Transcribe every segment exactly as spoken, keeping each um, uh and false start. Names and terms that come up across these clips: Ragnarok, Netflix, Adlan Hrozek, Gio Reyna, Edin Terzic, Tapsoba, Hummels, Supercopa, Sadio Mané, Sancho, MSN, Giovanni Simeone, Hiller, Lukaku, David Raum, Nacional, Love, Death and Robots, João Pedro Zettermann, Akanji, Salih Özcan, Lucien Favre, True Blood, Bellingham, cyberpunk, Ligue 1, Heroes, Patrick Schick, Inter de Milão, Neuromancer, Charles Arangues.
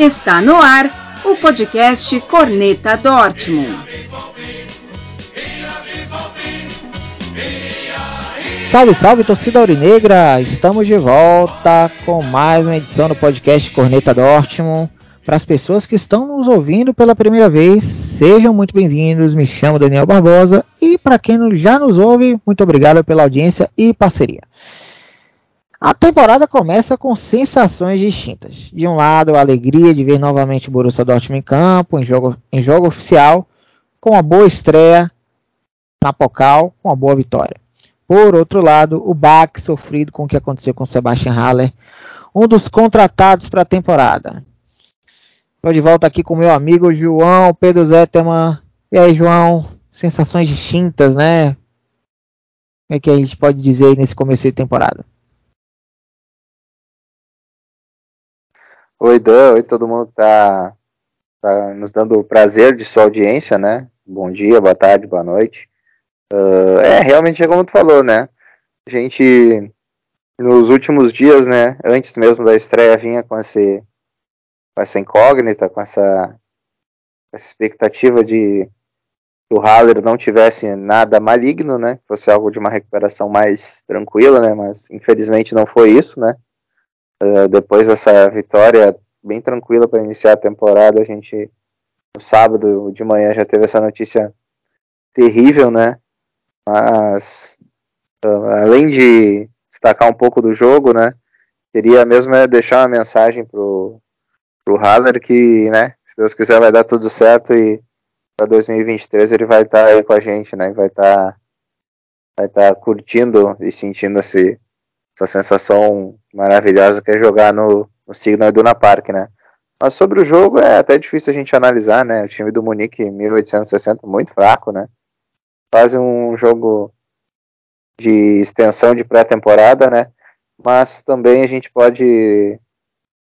Está no ar o podcast Corneta Dortmund. Salve, salve, torcida aurinegra! Estamos de volta com mais uma edição do podcast Corneta Dortmund. Para as pessoas que estão nos ouvindo pela primeira vez, sejam muito bem-vindos. Me chamo Daniel Barbosa e para quem já nos ouve, muito obrigado pela audiência e parceria. A temporada começa com sensações distintas. De um lado, a alegria de ver novamente o Borussia Dortmund em campo, em jogo, em jogo oficial, com uma boa estreia na Pocal, com uma boa vitória. Por outro lado, o baque sofrido com o que aconteceu com Sebastian Haller, um dos contratados para a temporada. Estou de volta aqui com meu amigo João Pedro Zettermann. E aí, João? Sensações distintas, né? Como é que a gente pode dizer nesse começo de temporada? Oi, Dan. Oi, todo mundo que está tá nos dando o prazer de sua audiência, né? Bom dia, boa tarde, boa noite. Uh, é, realmente é como tu falou, né, a gente, nos últimos dias, né, antes mesmo da estreia, vinha com, esse, com essa incógnita, com essa, essa expectativa de que o Haller não tivesse nada maligno, né, que fosse algo de uma recuperação mais tranquila, né, mas infelizmente não foi isso, né, uh, depois dessa vitória bem tranquila para iniciar a temporada, a gente, no sábado de manhã, já teve essa notícia terrível, né, mas além de destacar um pouco do jogo, né, queria mesmo é deixar uma mensagem pro, pro Haller que, né, se Deus quiser vai dar tudo certo e para dois mil e vinte e três ele vai estar tá aí com a gente, né, vai estar tá, vai tá curtindo e sentindo esse, essa sensação maravilhosa que é jogar no, no Signal Iduna Park, né. Mas sobre o jogo é até difícil a gente analisar, né, o time do Munique mil oitocentos e sessenta muito fraco, né, quase um jogo de extensão de pré-temporada, né? Mas também a gente pode,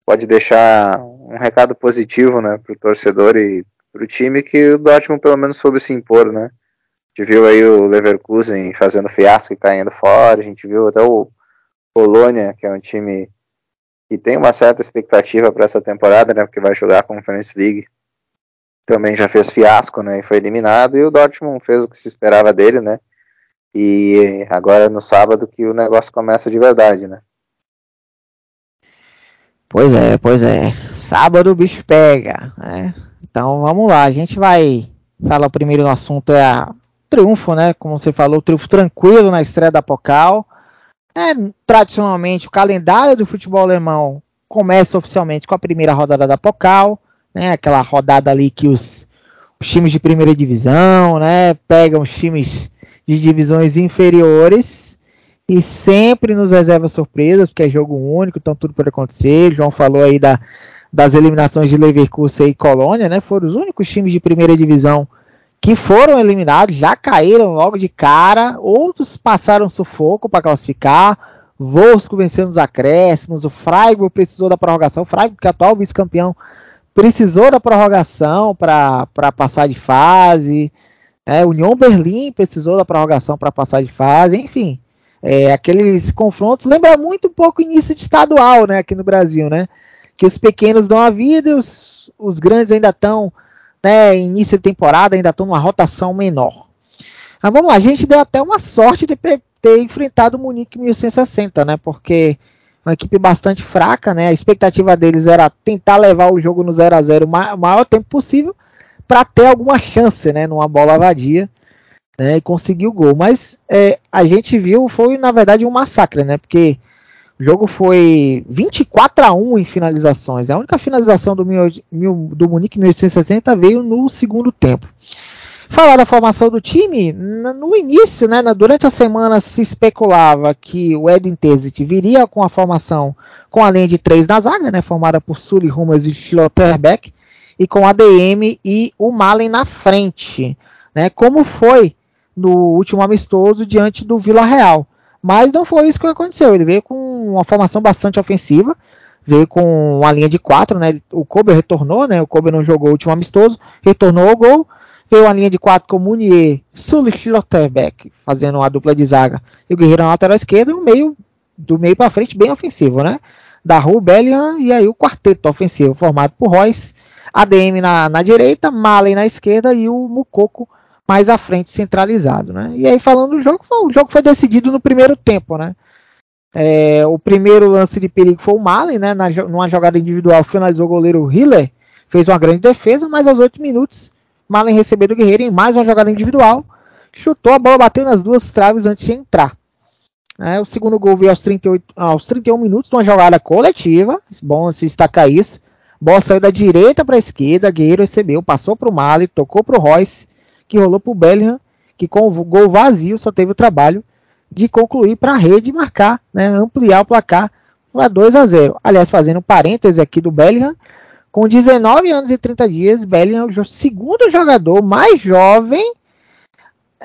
pode deixar um recado positivo, né, para o torcedor e para o time, que o Dortmund pelo menos soube se impor, né? A gente viu aí o Leverkusen fazendo fiasco e caindo fora, a gente viu até o Colônia, que é um time que tem uma certa expectativa para essa temporada, né, porque vai jogar a Conference League. Também já fez fiasco, né, e foi eliminado, e o Dortmund fez o que se esperava dele, né, e agora é no sábado que o negócio começa de verdade, né. Pois é, pois é, sábado o bicho pega, né, então vamos lá, a gente vai falar o primeiro no assunto, é a triunfo, né, como você falou, triunfo tranquilo na estreia da Pokal, é, tradicionalmente o calendário do futebol alemão começa oficialmente com a primeira rodada da Pokal, né, aquela rodada ali que os, os times de primeira divisão, né, pegam os times de divisões inferiores e sempre nos reserva surpresas, porque é jogo único, então tudo pode acontecer. O João falou aí da, das eliminações de Leverkusen e Colônia, né, foram os únicos times de primeira divisão que foram eliminados, já caíram logo de cara, outros passaram sufoco para classificar. Wolfsburg venceu nos acréscimos, o Freiburg precisou da prorrogação, o Freiburg que é atual vice-campeão precisou da prorrogação para passar de fase. É, União Berlim precisou da prorrogação para passar de fase. Enfim, é, aqueles confrontos lembram muito um pouco o início de estadual, né, aqui no Brasil, né, que os pequenos dão a vida e os, os grandes ainda estão, né, início de temporada, ainda estão numa rotação menor. Mas vamos lá, a gente deu até uma sorte de ter enfrentado o Munique mil oitocentos e sessenta, né, porque... uma equipe bastante fraca, né? A expectativa deles era tentar levar o jogo no zero a zero o maior tempo possível para ter alguma chance, né, numa bola vadia, né, e conseguir o gol. Mas é, a gente viu, foi na verdade um massacre, né? Porque o jogo foi vinte e quatro a um em finalizações. A única finalização do, mil, mil, do Munique mil oitocentos e sessenta veio no segundo tempo. Falar da formação do time, no início, né, durante a semana se especulava que o Edin Terzic viria com a formação com a linha de três na zaga, né, formada por Süle, Hummels e Schlotterbeck, e com a A D M e o Malen na frente, né, como foi no último amistoso diante do Villarreal. Mas não foi isso que aconteceu, ele veio com uma formação bastante ofensiva, veio com uma linha de quatro, né, o Kobe retornou, né, o Kobe não jogou o último amistoso, retornou ao gol. Veio a linha de quatro com Meunier, Süle, Schlotterbeck, fazendo uma dupla de zaga. E o Guerreiro na lateral esquerda, um meio, do meio para frente, bem ofensivo, né? Daru, Bellingham e aí o quarteto ofensivo formado por Reus, A D M na, na direita, Malen na esquerda e o Moukoko mais à frente centralizado, né? E aí falando do jogo, o jogo foi decidido no primeiro tempo, né? É, o primeiro lance de perigo foi o Malen, né? Na, numa jogada individual finalizou o goleiro Hiller, fez uma grande defesa, mas aos oito minutos Malen recebeu do Guerreiro em mais uma jogada individual, chutou a bola, bateu nas duas traves antes de entrar. É, o segundo gol veio aos, trinta e oito, aos trinta e um minutos, uma jogada coletiva, bom se destacar isso. Bola saiu da direita para a esquerda, Guerreiro recebeu, passou para o Malen, tocou para o Reus, que rolou para o Bellingham, que com o gol vazio só teve o trabalho de concluir para a rede e marcar, né, ampliar o placar para dois a zero. Aliás, fazendo um parêntese aqui do Bellingham, com dezenove anos e trinta dias, Bellingham é o segundo jogador mais jovem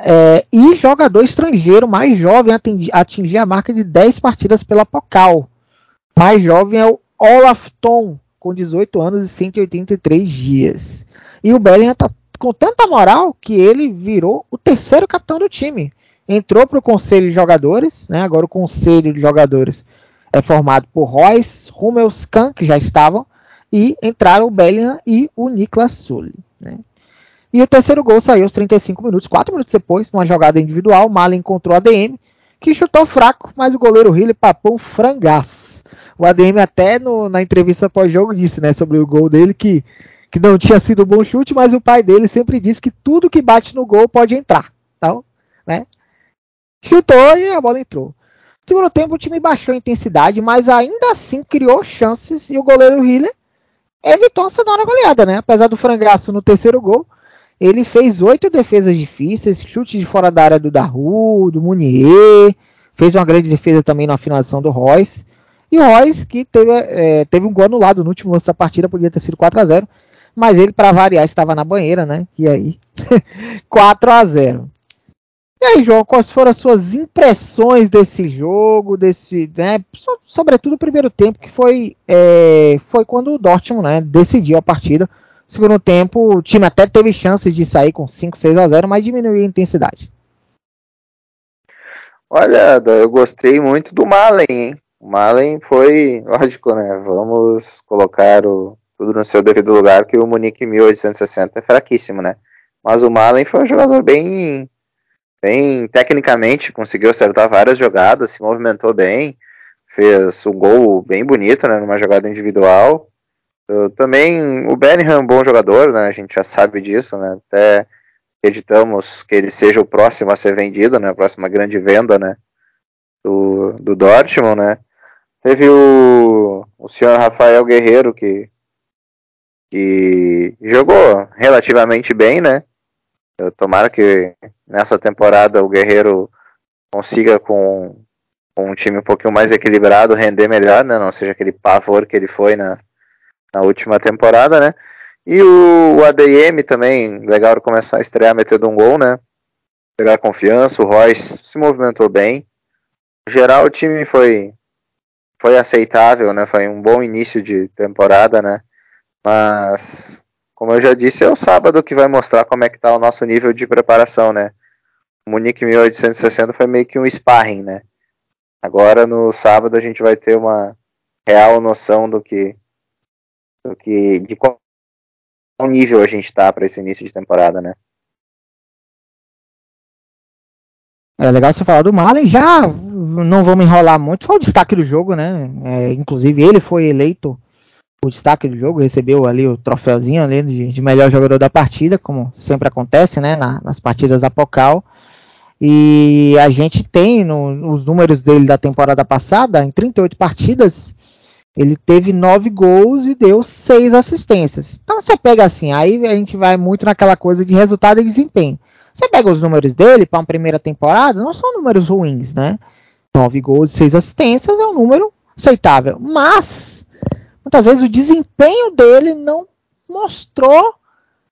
É, e jogador estrangeiro mais jovem a atingir a marca de dez partidas pela Pocal. Mais jovem é o Olaf Thon, com dezoito anos e cento e oitenta e três dias. E o Bellingham está com tanta moral que ele virou o terceiro capitão do time. Entrou para o conselho de jogadores, né? Agora o conselho de jogadores é formado por Reus, Hummels, Kahn, que já estavam, e entraram o Bellingham e o Niklas Süle, né? E o terceiro gol saiu aos trinta e cinco minutos, quatro minutos depois, numa jogada individual. O Malen encontrou o A D M, que chutou fraco, mas o goleiro Hiller papou um frangaço. O A D M até no, na entrevista pós-jogo disse, né, sobre o gol dele, que, que não tinha sido um bom chute, mas o pai dele sempre disse que tudo que bate no gol pode entrar. Então, né, chutou e a bola entrou. No segundo tempo o time baixou a intensidade, mas ainda assim criou chances e o goleiro Hiller evitou a sonora goleada, né? Apesar do frangaço no terceiro gol, ele fez oito defesas difíceis, chute de fora da área do Daru, do Munier, fez uma grande defesa também na finalização do Reus. E o Reus, que teve, é, teve um gol anulado no último lance da partida, podia ter sido quatro a zero, mas ele, para variar, estava na banheira, né? E aí, quatro a zero. E aí, João, quais foram as suas impressões desse jogo, desse, né? So, sobretudo o primeiro tempo, que foi, é, foi quando o Dortmund, né, decidiu a partida. Segundo tempo, o time até teve chances de sair com cinco, seis a zero, mas diminuiu a intensidade. Olha, eu gostei muito do Malen, hein? O Malen foi, lógico, né? Vamos colocar o, tudo no seu devido lugar, que o Munique mil oitocentos e sessenta é fraquíssimo, né? Mas o Malen foi um jogador bem, bem tecnicamente, conseguiu acertar várias jogadas, se movimentou bem, fez um gol bem bonito, né? Numa jogada individual. Eu, também o Bellingham é um bom jogador, né? A gente já sabe disso, né? Até acreditamos que ele seja o próximo a ser vendido, né? A próxima grande venda, né? Do, do Dortmund, né? Teve o, o senhor Rafael Guerreiro que, que jogou relativamente bem, né? Eu, tomara que nessa temporada o Guerreiro consiga com, com um time um pouquinho mais equilibrado render melhor, né? Não seja aquele pavor que ele foi na na última temporada, né? E o, o A D M também, legal começar a estrear metendo um gol, né? Pegar confiança, o Reus se movimentou bem. No geral, o time foi, foi aceitável, né? Foi um bom início de temporada, né? Mas, como eu já disse, é o sábado que vai mostrar como é que tá o nosso nível de preparação, né? O Munique mil oitocentos e sessenta foi meio que um sparring, né? Agora, no sábado, a gente vai ter uma real noção do que Que, de qual nível a gente está para esse início de temporada, né? É legal você falar do Malen. Já não vamos enrolar muito, foi o destaque do jogo, né? É, inclusive ele foi eleito o destaque do jogo, recebeu ali o troféuzinho ali de, de melhor jogador da partida, como sempre acontece, né? Na, nas partidas da Pocal. E a gente tem no, os números dele da temporada passada, em trinta e oito partidas. Ele teve nove gols e deu seis assistências. Então você pega assim, aí a gente vai muito naquela coisa de resultado e desempenho. Você pega os números dele para uma primeira temporada, não são números ruins, né? Nove gols e seis assistências é um número aceitável. Mas, muitas vezes o desempenho dele não mostrou,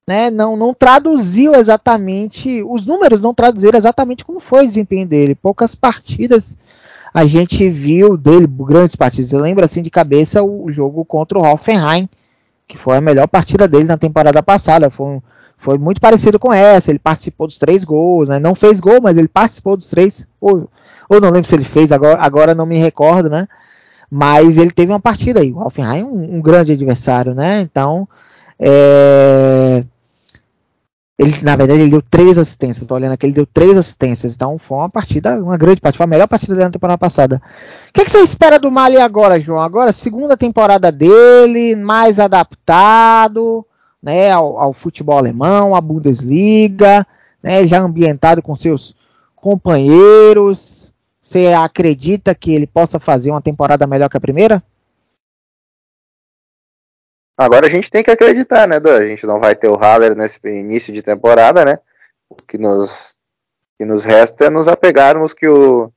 né? Não, não traduziu exatamente, os números não traduziram exatamente como foi o desempenho dele. Poucas partidas a gente viu dele, grandes partidas. Eu lembro assim de cabeça o jogo contra o Hoffenheim, que foi a melhor partida dele na temporada passada. Foi, um, foi muito parecido com essa. Ele participou dos três gols, né? Não fez gol, mas ele participou dos três. Ou, ou não lembro se ele fez, agora, agora não me recordo, né? Mas ele teve uma partida aí. O Hoffenheim é um, um grande adversário, né? Então, é... ele, na verdade, ele deu três assistências. Estou olhando aqui, ele deu três assistências. Então, foi uma partida, uma grande partida. Foi a melhor partida da temporada passada. O que, que você espera do Malen agora, João? Agora, segunda temporada dele, mais adaptado, né, ao, ao futebol alemão, à Bundesliga, né, já ambientado com seus companheiros. Você acredita que ele possa fazer uma temporada melhor que a primeira? Agora a gente tem que acreditar, né, Dan? A gente não vai ter o Haller nesse início de temporada, né? O que nos, que nos resta é nos apegarmos que o,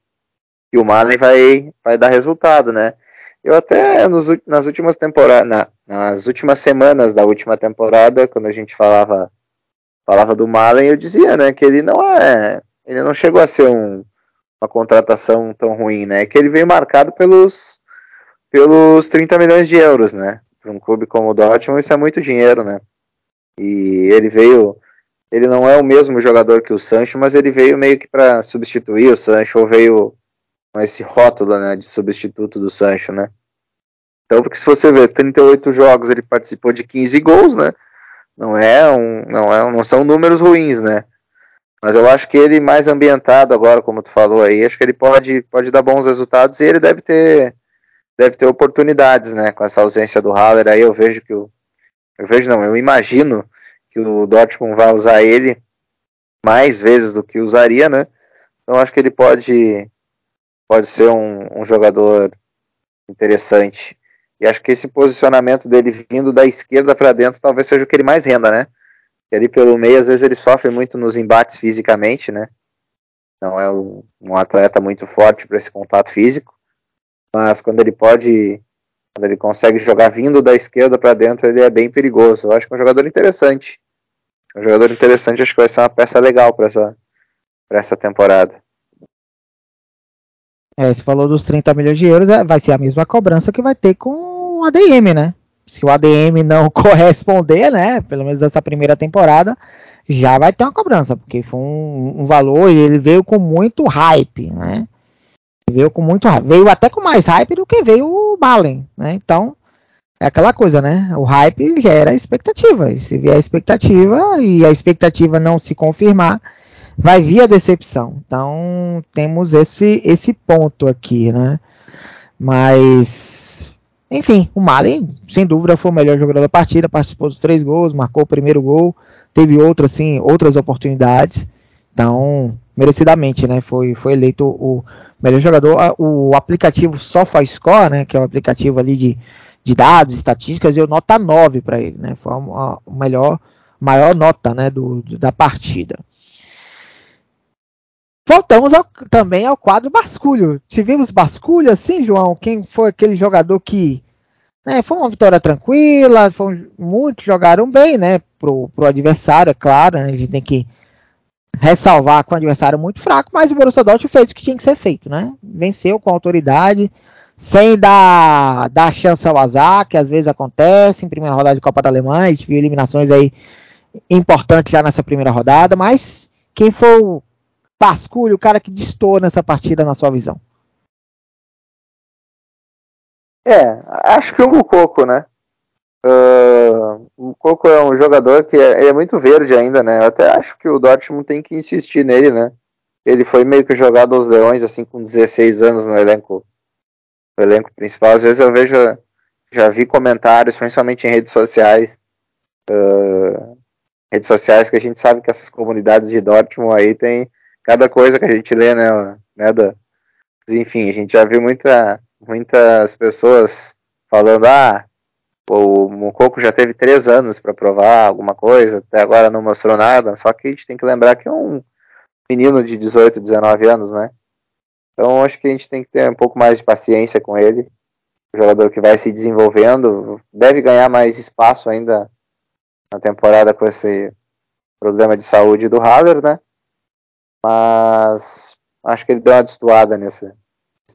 que o Malen vai, vai dar resultado, né? Eu até, nos, nas, últimas temporada, na, nas últimas semanas da última temporada, quando a gente falava, falava do Malen, eu dizia, né, que ele não é... Ele não chegou a ser um... uma contratação tão ruim, né? Que ele veio marcado pelos, pelos trinta milhões de euros, né? Para um clube como o Dortmund, isso é muito dinheiro, né? E ele veio... Ele não é o mesmo jogador que o Sancho, mas ele veio meio que para substituir o Sancho, ou veio com esse rótulo, né, de substituto do Sancho, né? Então, porque se você ver, trinta e oito jogos, ele participou de quinze gols, né? Não, é um, não, é um, não são números ruins, né? Mas eu acho que ele mais ambientado agora, como tu falou aí, acho que ele pode, pode dar bons resultados, e ele deve ter, deve ter oportunidades, né? Com essa ausência do Haller aí, eu vejo que o... Eu vejo não, eu imagino que o Dortmund vai usar ele mais vezes do que usaria, né? Então acho que ele pode, pode ser um, um jogador interessante. E acho que esse posicionamento dele vindo da esquerda para dentro talvez seja o que ele mais renda, né? E ali pelo meio, às vezes ele sofre muito nos embates fisicamente, né? Não é um, um atleta muito forte para esse contato físico, mas quando ele pode, quando ele consegue jogar vindo da esquerda para dentro, ele é bem perigoso. Eu acho que é um jogador interessante. Um jogador interessante, acho que vai ser uma peça legal para essa, para essa temporada. É, você falou dos trinta milhões de euros, vai ser a mesma cobrança que vai ter com o A D M, né? Se o A D M não corresponder, né, pelo menos dessa primeira temporada, já vai ter uma cobrança, porque foi um, um valor, e ele veio com muito hype, né, veio com muito hype, veio até com mais hype do que veio o Malen, né, então, é aquela coisa, né, o hype gera expectativa, e se vier a expectativa, e a expectativa não se confirmar, vai vir a decepção, então, temos esse, esse ponto aqui, né, mas... Enfim, o Malen, sem dúvida, foi o melhor jogador da partida, participou dos três gols, marcou o primeiro gol, teve outras, sim, outras oportunidades, então, merecidamente, né, foi, foi eleito o melhor jogador. O aplicativo SofaScore, né, que é um aplicativo ali de, de dados, estatísticas, deu nota nove para ele, né, foi a melhor, maior nota, né, do, da partida. Voltamos ao, também ao quadro basculho. Tivemos basculho assim, João? Quem foi aquele jogador que... Né, foi uma vitória tranquila, foi, muitos jogaram bem, né, pro, pro adversário, é claro. Né, a gente tem que ressalvar que o adversário é muito fraco, mas o Borussia Dortmund fez o que tinha que ser feito. Né? Venceu com autoridade, sem dar, dar chance ao azar, que às vezes acontece em primeira rodada de Copa da Alemanha. A gente viu eliminações aí importantes já nessa primeira rodada, mas quem foi o basculho, o cara que destoou nessa partida, na sua visão? É, acho que o Moukoko, né? Uh, o Moukoko é um jogador que é, é muito verde ainda, né? Eu até acho que o Dortmund tem que insistir nele, né? Ele foi meio que jogado aos leões, assim, com dezesseis anos no elenco, no elenco principal. Às vezes eu vejo, já vi comentários, principalmente em redes sociais, uh, redes sociais, que a gente sabe que essas comunidades de Dortmund aí tem cada coisa que a gente lê, né, né Dan? Enfim, a gente já viu muita, muitas pessoas falando, ah, o Moukoko já teve três anos para provar alguma coisa, até agora não mostrou nada, só que a gente tem que lembrar que é um menino de dezoito, dezenove anos, né? Então acho que a gente tem que ter um pouco mais de paciência com ele, um jogador que vai se desenvolvendo, deve ganhar mais espaço ainda na temporada com esse problema de saúde do Haller, né? Mas acho que ele deu uma destoada nesse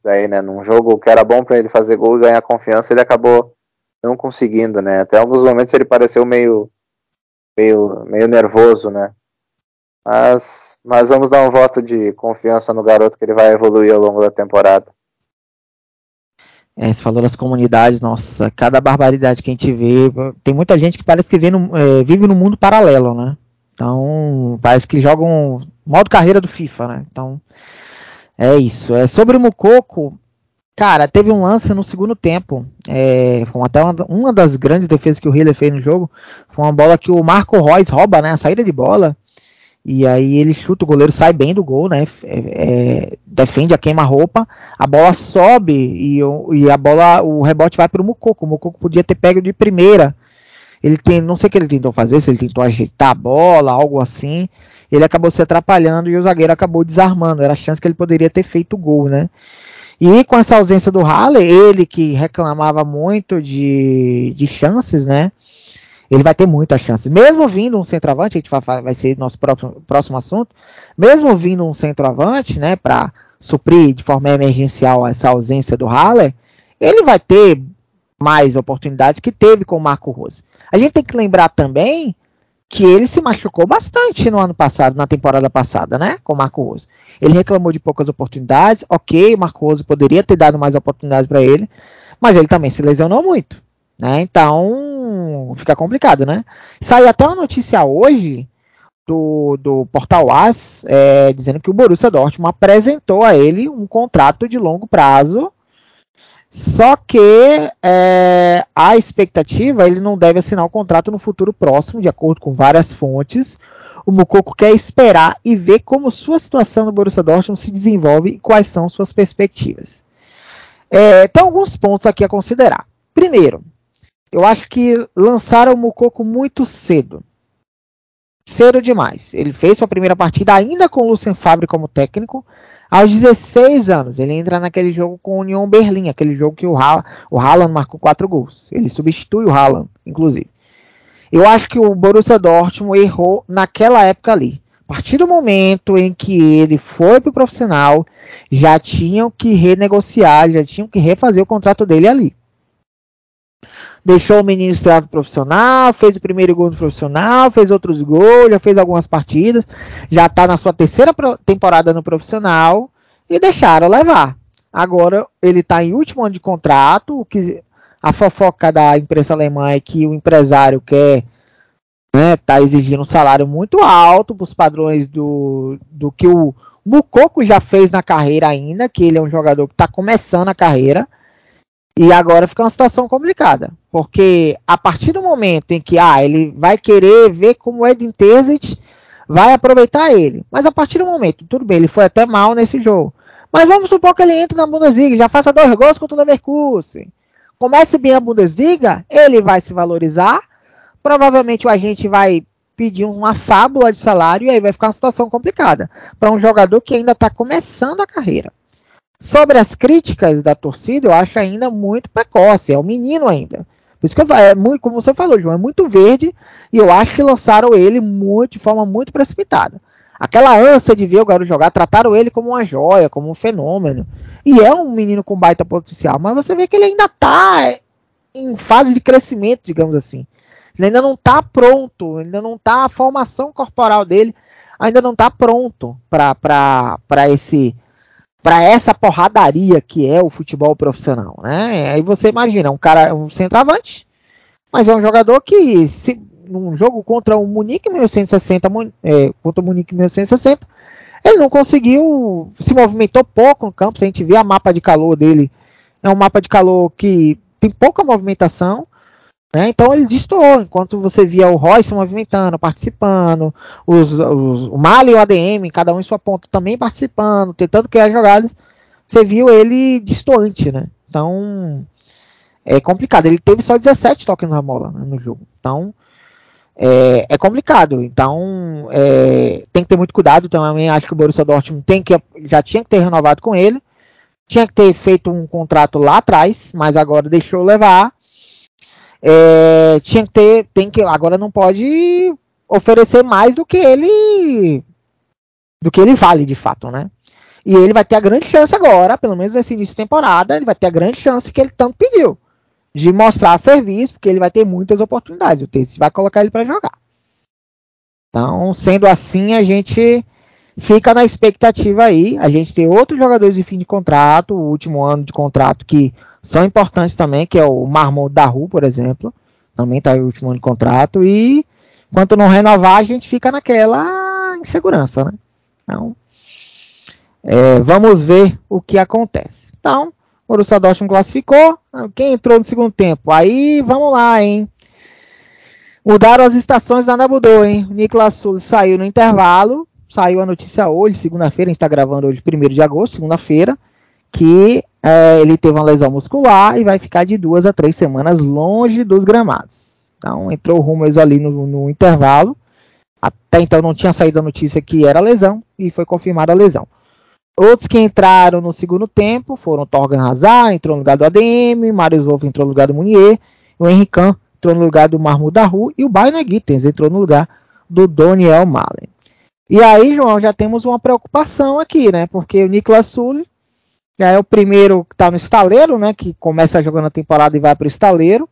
daí, né? Num jogo que era bom para ele fazer gol e ganhar confiança, ele acabou não conseguindo, né? Até alguns momentos ele pareceu meio, meio, meio nervoso, né? Mas, mas vamos dar um voto de confiança no garoto, que ele vai evoluir ao longo da temporada. É, você falou das comunidades, nossa, cada barbaridade que a gente vê, tem muita gente que parece que vem no, é, vive num mundo paralelo, né? Então, parece que jogam modo carreira do FIFA, né? Então, é isso. É, sobre o Moukoko, cara, teve um lance no segundo tempo, é, foi até uma, uma das grandes defesas que o Hiller fez no jogo, foi uma bola que o Marco Reus rouba, né? A saída de bola, e aí ele chuta, o goleiro sai bem do gol, né? É, é, defende a queima-roupa, a bola sobe e, e a bola, o rebote vai para o Moukoko. O Moukoko podia ter pego de primeira. Ele tem, não sei o que ele tentou fazer, se ele tentou ajeitar a bola, algo assim. Ele acabou se atrapalhando e o zagueiro acabou desarmando. Era a chance que ele poderia ter feito o gol, né? E com essa ausência do Haller, ele que reclamava muito de, de chances, né? Ele vai ter muitas chances. Mesmo vindo um centroavante, a gente vai, vai ser nosso próximo, próximo assunto, mesmo vindo um centroavante, né, para suprir de forma emergencial essa ausência do Haller, ele vai ter mais oportunidades que teve com o Marco Rose. A gente tem que lembrar também que ele se machucou bastante no ano passado, na temporada passada, né, com o Marco Rose. Ele reclamou de poucas oportunidades, ok, o Marco Rose poderia ter dado mais oportunidades para ele, mas ele também se lesionou muito. Né? Então fica complicado, né? Saiu até uma notícia hoje do, do Portal As, é, dizendo que o Borussia Dortmund apresentou a ele um contrato de longo prazo, só que é, a expectativa, ele não deve assinar o contrato no futuro próximo, de acordo com várias fontes. O Moukoko quer esperar e ver como sua situação no Borussia Dortmund se desenvolve e quais são suas perspectivas. É, tem alguns pontos aqui a considerar. Primeiro, eu acho que lançaram o Moukoko muito cedo. Cedo demais. Ele fez sua primeira partida ainda com o Lucien Favre como técnico. Aos dezesseis anos, ele entra naquele jogo com o Union Berlim. Aquele jogo que o Haaland, o Haaland marcou quatro gols. Ele substitui o Haaland, inclusive. Eu acho que o Borussia Dortmund errou naquela época ali. A partir do momento em que ele foi para o profissional, já tinham que renegociar, já tinham que refazer o contrato dele ali. Deixou o menino estrear no profissional, fez o primeiro gol no profissional, fez outros gols, já fez algumas partidas, já está na sua terceira pro- temporada no profissional e deixaram levar. Agora ele está em último ano de contrato, o que a fofoca da imprensa alemã é que o empresário quer, né, tá exigindo um salário muito alto para os padrões do, do que o Moukoko já fez na carreira ainda, que ele é um jogador que está começando a carreira. E agora fica uma situação complicada, porque a partir do momento em que ah, ele vai querer ver como o Edin Terzic vai aproveitar ele, mas a partir do momento, tudo bem, ele foi até mal nesse jogo, mas vamos supor que ele entre na Bundesliga, já faça dois gols contra o Leverkusen, comece bem a Bundesliga, ele vai se valorizar, provavelmente o agente vai pedir uma fábula de salário e aí vai ficar uma situação complicada para um jogador que ainda está começando a carreira. Sobre as críticas da torcida, eu acho ainda muito precoce, é um menino ainda. Por isso que eu, é muito, como você falou, João, é muito verde e eu acho que lançaram ele muito, de forma muito precipitada. Aquela ânsia de ver o garoto jogar, trataram ele como uma joia, como um fenômeno. E é um menino com baita potencial, mas você vê que ele ainda está em fase de crescimento, digamos assim. Ele ainda não está pronto, ainda não está, a formação corporal dele ainda não está pronto para esse... para essa porradaria que é o futebol profissional, né? Aí você imagina, um cara, um centroavante, mas é um jogador que, se, num jogo contra o Munique mil oitocentos e sessenta, é, contra o Munique mil oitocentos e sessenta, ele não conseguiu, se movimentou pouco no campo, se a gente vê a mapa de calor dele, é um mapa de calor que tem pouca movimentação, né? Então ele destoou, enquanto você via o Royce se movimentando, participando, os, os, o Malen e o A D M, cada um em sua ponta também participando, tentando criar jogadas, você viu ele destoante, né? Então é complicado, ele teve só dezessete toques na bola, né, no jogo, então é, é complicado, então é, tem que ter muito cuidado também. Acho que o Borussia Dortmund tem que, já tinha que ter renovado com ele, tinha que ter feito um contrato lá atrás, mas agora deixou levar. É, tinha que ter, tem que, agora não pode oferecer mais do que ele do que ele vale de fato, né? E ele vai ter a grande chance agora, pelo menos nesse início de temporada, ele vai ter a grande chance que ele tanto pediu, de mostrar serviço, porque ele vai ter muitas oportunidades, o Terzic vai colocar ele para jogar. Então, sendo assim, a gente fica na expectativa aí, a gente tem outros jogadores de fim de contrato, o último ano de contrato que são importantes também, que é o Marmol da Ruhr, por exemplo, também está no último ano de contrato, e quanto não renovar, a gente fica naquela insegurança, né? Então, é, vamos ver o que acontece. Então, o Borussia Dortmund classificou, quem entrou no segundo tempo? Aí, vamos lá, hein? Mudaram as estações da Nabudô, hein? O Niklas Süle saiu no intervalo, saiu a notícia hoje, segunda-feira, a gente está gravando hoje, primeiro de agosto, segunda-feira, que é, ele teve uma lesão muscular e vai ficar de duas a três semanas longe dos gramados. Então, entrou o Hummels ali no, no intervalo, até então não tinha saído a notícia que era lesão, e foi confirmada a lesão. Outros que entraram no segundo tempo foram Torgan Hazard, entrou no lugar do A D M, Marius Wolff entrou no lugar do Munier, o Henry Kahn entrou no lugar do Marmol da Ruhr, e o Byron Gittens entrou no lugar do Doniel Malen. E aí, João, já temos uma preocupação aqui, né? Porque o Niklas Süle já é o primeiro que está no estaleiro, né? Que começa jogando a temporada e vai para o estaleiro.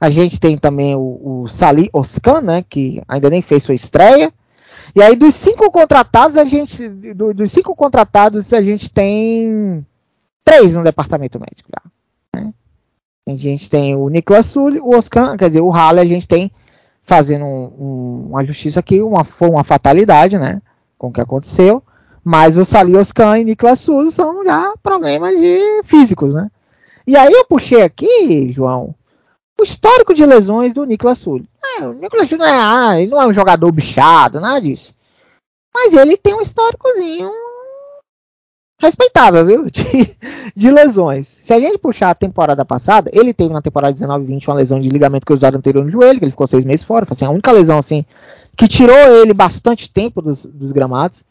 A gente tem também o, o Salih Özcan, né? Que ainda nem fez sua estreia. E aí, dos cinco contratados, a gente, do, dos cinco contratados, a gente tem três no departamento médico já. A gente tem o Niklas Süle, o Özcan, quer dizer, o Haller, a gente tem, fazendo um, um, uma justiça aqui, uma, foi uma fatalidade, né, com o que aconteceu, mas o Salih Özcan e Niklas Süle são já problemas de físicos, né. E aí eu puxei aqui, João, o histórico de lesões do Niklas Süle. É, o Niklas Süle não é, ele não é um jogador bichado, nada disso, mas ele tem um históricozinho respeitável, viu? De, de lesões. Se a gente puxar a temporada passada, ele teve na temporada dezenove vinte uma lesão de ligamento cruzado anterior no joelho, que ele ficou seis meses fora. Foi assim, a única lesão assim que tirou ele bastante tempo dos, dos gramados.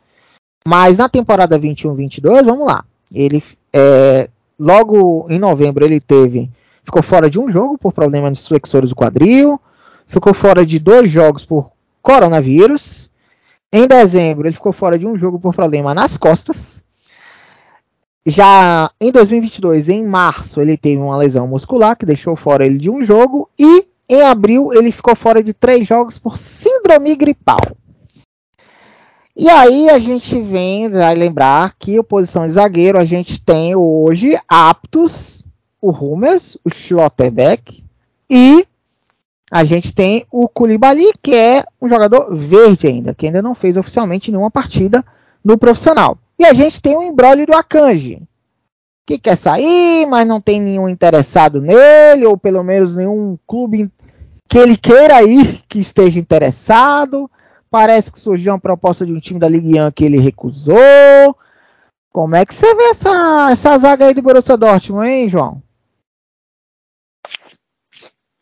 Mas na temporada vinte e um vinte e dois, vamos lá. Ele, é, logo em novembro, ele teve, ficou fora de um jogo por problemas nos flexores do quadril, ficou fora de dois jogos por coronavírus. Em dezembro, ele ficou fora de um jogo por problema nas costas. Já em dois mil e vinte e dois, em março, ele teve uma lesão muscular que deixou fora ele de um jogo. E em abril, ele ficou fora de três jogos por síndrome gripal. E aí a gente vem, vai lembrar que a posição de zagueiro a gente tem hoje aptos o Hummels, o Schlotterbeck e a gente tem o Coulibaly, que é um jogador verde ainda, que ainda não fez oficialmente nenhuma partida no profissional. E a gente tem o imbróglio do Akanji, que quer sair, mas não tem nenhum interessado nele, ou pelo menos nenhum clube que ele queira ir, que esteja interessado. Parece que surgiu uma proposta de um time da Ligue um que ele recusou. Como é que você vê essa, essa zaga aí do Borussia Dortmund, hein, João?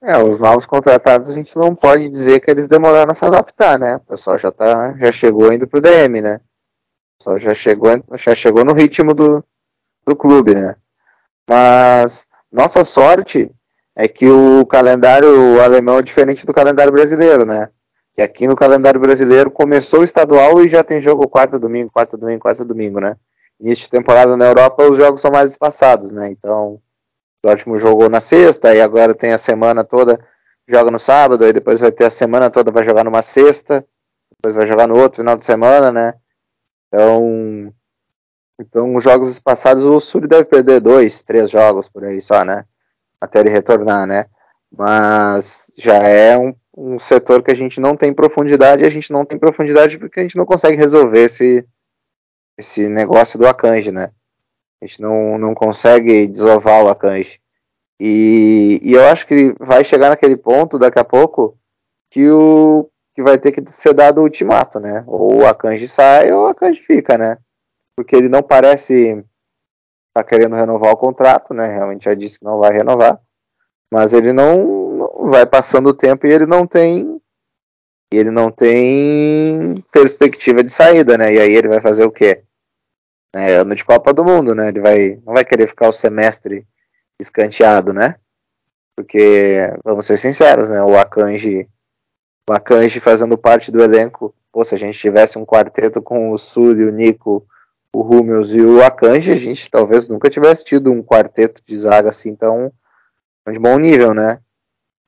É, os novos contratados a gente não pode dizer que eles demoraram a se adaptar, né? O pessoal já, tá, já chegou indo pro D M, né? Só já chegou, já chegou no ritmo do, do clube, né? Mas nossa sorte é que o calendário alemão é diferente do calendário brasileiro, né? Que aqui no calendário brasileiro começou o estadual e já tem jogo quarta, domingo, quarta, domingo, quarta, domingo, né? Início de temporada na Europa os jogos são mais espaçados, né? Então, o Dortmund jogou na sexta e agora tem a semana toda, joga no sábado, aí depois vai ter a semana toda, vai jogar numa sexta, depois vai jogar no outro final de semana, né? Então, então, os jogos passados, o Sul deve perder dois, três jogos por aí só, né? Até ele retornar, né? Mas já é um, um setor que a gente não tem profundidade, e a gente não tem profundidade porque a gente não consegue resolver esse, esse negócio do Akanji, né? A gente não, não consegue desovar o Akanji. E, e eu acho que vai chegar naquele ponto, daqui a pouco, que o... que vai ter que ser dado o ultimato, né? Ou a Kanji sai ou a Kanji fica, né? Porque ele não parece tá querendo renovar o contrato, né? Realmente já disse que não vai renovar. Mas ele não, não vai passando o tempo e ele não tem ele não tem perspectiva de saída, né? E aí ele vai fazer o quê? É ano de Copa do Mundo, né? Ele vai, não vai querer ficar o semestre escanteado, né? Porque, vamos ser sinceros, né? O Akanji O Akanji fazendo parte do elenco. Pô, se a gente tivesse um quarteto com o Süle, o Nico, o Hummels e o Akanji, a gente talvez nunca tivesse tido um quarteto de zaga assim tão de bom nível, né?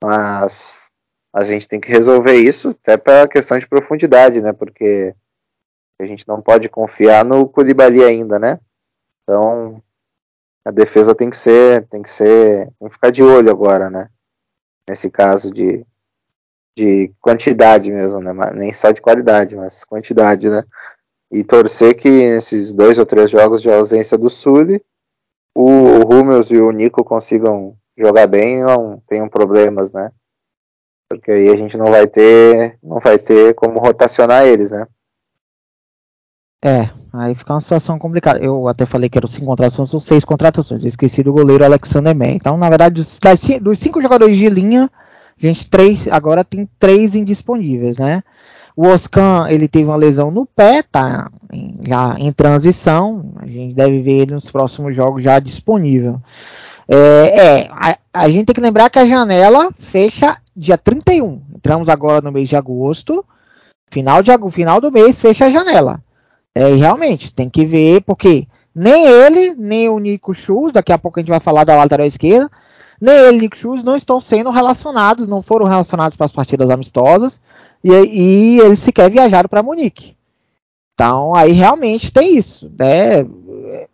Mas a gente tem que resolver isso até para questão de profundidade, né? Porque a gente não pode confiar no Coulibaly ainda, né? Então a defesa tem que ser, tem que ser, tem que ficar de olho agora, né? Nesse caso de, de quantidade mesmo, né? Nem só de qualidade, mas quantidade, né? E torcer que nesses dois ou três jogos de ausência do Süle, o, o Hummels e o Nico consigam jogar bem e não tenham problemas, né? Porque aí a gente não vai ter, não vai ter como rotacionar eles, né? É, aí fica uma situação complicada. Eu até falei que eram cinco contratações, são seis contratações. Eu esqueci do goleiro Alexander May. Então, na verdade, dos, das, dos cinco jogadores de linha, gente, três, agora tem três indisponíveis, né? O Özcan, ele teve uma lesão no pé, tá em, já em transição. A gente deve ver ele nos próximos jogos já disponível. É, é a, a gente tem que lembrar que a janela fecha dia trinta e um. Entramos agora no mês de agosto. Final, de, final do mês fecha a janela. É, realmente, tem que ver, porque nem ele, nem o Nico Schultz, daqui a pouco a gente vai falar da lateral esquerda, nem ele, Nico Schultz, não estão sendo relacionados, não foram relacionados para as partidas amistosas, e, e eles sequer viajaram para Munique. Então, aí realmente tem isso, né?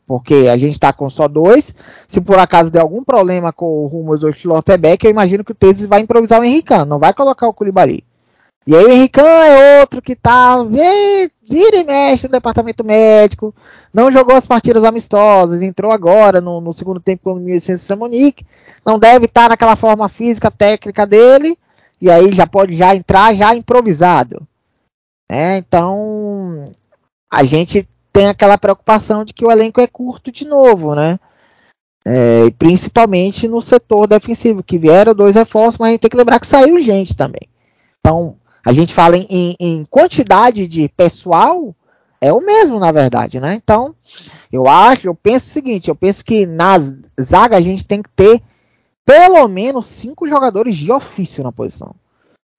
Porque a gente está com só dois, se por acaso der algum problema com o Hummels ou o Schlotterbeck, eu imagino que o Terzic vai improvisar o Henricão, não vai colocar o Coulibaly. E aí o Henricão é outro que tá, vira e mexe no departamento médico, não jogou as partidas amistosas, entrou agora no, no segundo tempo com o mil e oitocentos e sessenta Munique, não deve estar tá naquela forma física, técnica dele, e aí já pode já entrar já improvisado. É, então, a gente tem aquela preocupação de que o elenco é curto de novo, né? É, principalmente no setor defensivo, que vieram dois reforços, mas a gente tem que lembrar que saiu gente também. Então, a gente fala em, em quantidade de pessoal, é o mesmo, na verdade, né? Então, eu acho, eu penso o seguinte, eu penso que na zaga a gente tem que ter pelo menos cinco jogadores de ofício na posição.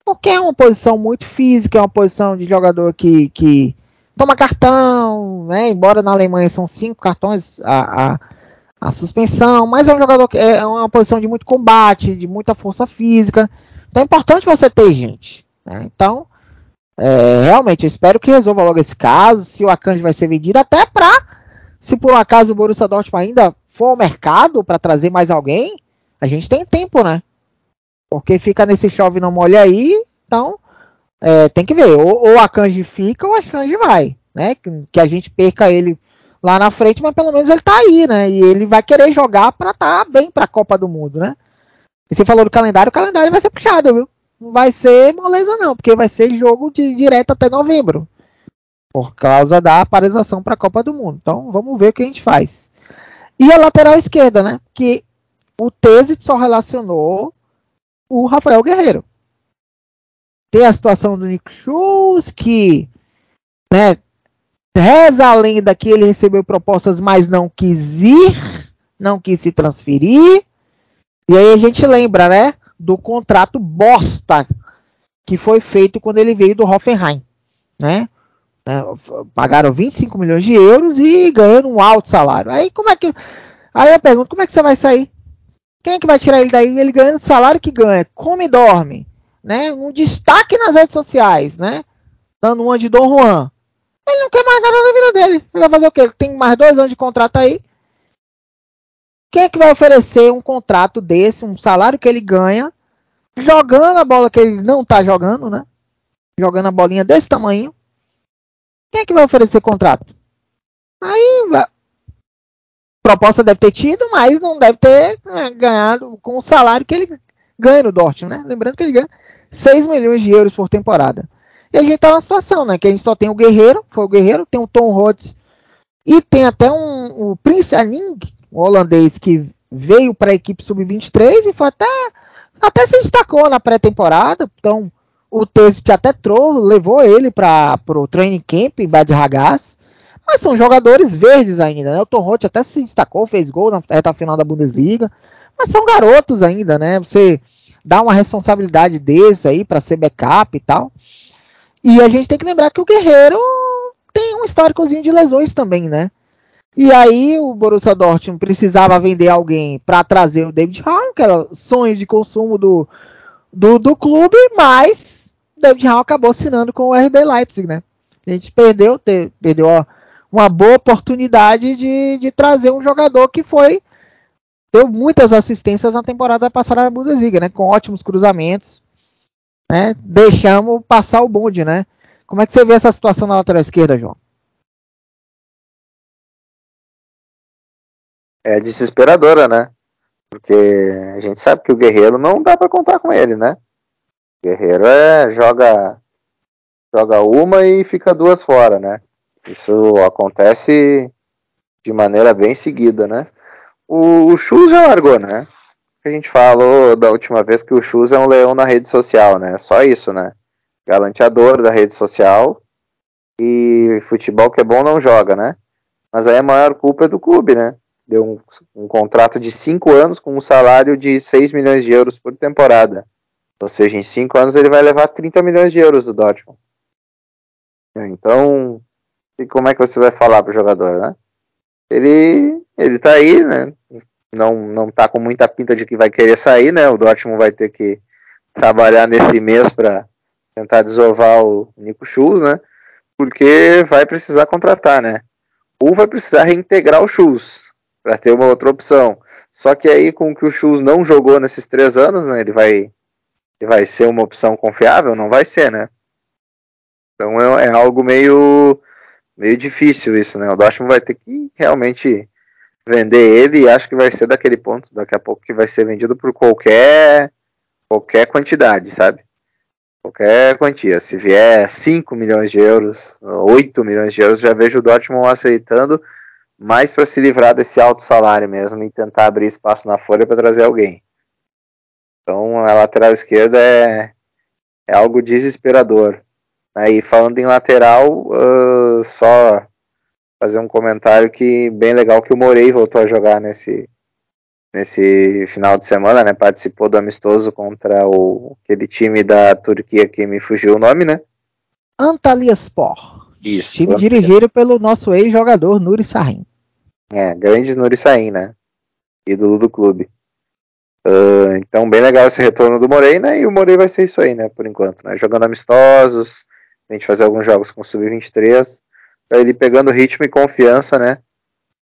Porque é uma posição muito física, é uma posição de jogador que, que toma cartão, né? Embora na Alemanha são cinco cartões a, a, a suspensão, mas é um jogador que é uma posição de muito combate, de muita força física. Então é importante você ter gente. Então, é, realmente, eu espero que resolva logo esse caso. Se o Akanji vai ser vendido, até para, se por um acaso o Borussia Dortmund ainda for ao mercado para trazer mais alguém, a gente tem tempo, né? Porque fica nesse chove não molha aí. Então, é, tem que ver. Ou o Akanji fica ou o Akanji vai, né? Que, que a gente perca ele lá na frente, mas pelo menos ele tá aí, né? E ele vai querer jogar para estar tá bem para a Copa do Mundo, né? E você falou do calendário, o calendário vai ser puxado, viu? Não vai ser moleza não, porque vai ser jogo de, direto até novembro, por causa da paralisação para a Copa do Mundo. Então vamos ver o que a gente faz. E a lateral esquerda, né? Que o Terzic só relacionou o Rafael Guerreiro. Tem a situação do Nico Schultz, que, né, reza a lenda que ele recebeu propostas, mas não quis ir, não quis se transferir. E aí a gente lembra, né, do contrato bosta que foi feito quando ele veio do Hoffenheim, né? Pagaram vinte e cinco milhões de euros e ganhando um alto salário. Aí como é que, aí eu pergunto, como é que você vai sair? Quem é que vai tirar ele daí? Ele ganhando o salário que ganha, come e dorme, né? Um destaque nas redes sociais, né? Dando uma de Dom Juan. Ele não quer mais nada na vida dele. Ele vai fazer o quê? Ele tem mais dois anos de contrato aí. Quem é que vai oferecer um contrato desse, um salário que ele ganha, jogando a bola que ele não tá jogando, né? Jogando a bolinha desse tamanho. Quem é que vai oferecer contrato? Aí, a proposta deve ter tido, mas não deve ter, né, ganhado com o salário que ele ganha no Dortmund, né? Lembrando que ele ganha seis milhões de euros por temporada. E a gente tá numa situação, né? Que a gente só tem o Guerreiro, foi o Guerreiro, tem o Tom Rhodes e tem até um, o Prince Aning, o holandês que veio para a equipe sub vinte e três e foi até, até se destacou na pré-temporada. Então, o Terzic até trouxe, levou ele para o training camp em Bad Ragaz. Mas são jogadores verdes ainda, né? O Tom Roth até se destacou, fez gol na reta final da Bundesliga. Mas são garotos ainda, né? Você dá uma responsabilidade desse aí para ser backup e tal. E a gente tem que lembrar que o Guerreiro tem um históricozinho de lesões também, né? E aí o Borussia Dortmund precisava vender alguém para trazer o David Raum, que era sonho de consumo do, do, do clube, mas David Raum acabou assinando com o R B Leipzig, né? A gente perdeu, ter, perdeu ó, uma boa oportunidade de, de trazer um jogador que foi deu muitas assistências na temporada passada da Bundesliga, né? Com ótimos cruzamentos, né? Deixamos passar o bonde, né? Como é que você vê essa situação na lateral esquerda, João? É desesperadora, né? Porque a gente sabe que o Guerreiro não dá pra contar com ele, né? O Guerreiro é, joga, joga uma e fica duas fora, né? Isso acontece de maneira bem seguida, né? O, o Schultz já largou, né? A gente falou da última vez que o Schultz é um leão na rede social, né? Só isso, né? Galanteador da rede social e futebol que é bom não joga, né? Mas aí a maior culpa é do clube, né? Deu um, um contrato de cinco anos com um salário de seis milhões de euros por temporada. Ou seja, em cinco anos ele vai levar trinta milhões de euros do Dortmund. Então, e como é que você vai falar pro jogador, né? Ele, ele tá aí, né? Não, não tá com muita pinta de que vai querer sair, né? O Dortmund vai ter que trabalhar nesse mês para tentar desovar o Nico Schultz, né? Porque vai precisar contratar, né? Ou vai precisar reintegrar o Schultz para ter uma outra opção. Só que aí, com o que o Schultz não jogou nesses três anos, né? Ele vai, ele vai ser uma opção confiável? Não vai ser, né? Então é, é algo meio, meio difícil isso, né? O Dortmund vai ter que realmente vender ele e acho que vai ser daquele ponto, daqui a pouco, que vai ser vendido por qualquer, qualquer quantidade, sabe? Qualquer quantia. Se vier cinco milhões de euros, oito milhões de euros, já vejo o Dortmund aceitando, mais para se livrar desse alto salário mesmo e tentar abrir espaço na folha para trazer alguém. Então a lateral esquerda é, é algo desesperador. Aí falando em lateral, uh, só fazer um comentário que bem legal que o Morey voltou a jogar nesse, nesse final de semana, né? Participou do amistoso contra o, aquele time da Turquia que me fugiu o nome, né? Antalyaspor. Isso, time dirigido pelo nosso ex-jogador Nuri Sahin. É, grande Nuri Sahin, né? Ídolo do clube. Uh, então, bem legal esse retorno do Morey, né? E o Morey vai ser isso aí, né? Por enquanto, né? Jogando amistosos, a gente fazer alguns jogos com o sub vinte e três, pra ele pegando ritmo e confiança, né?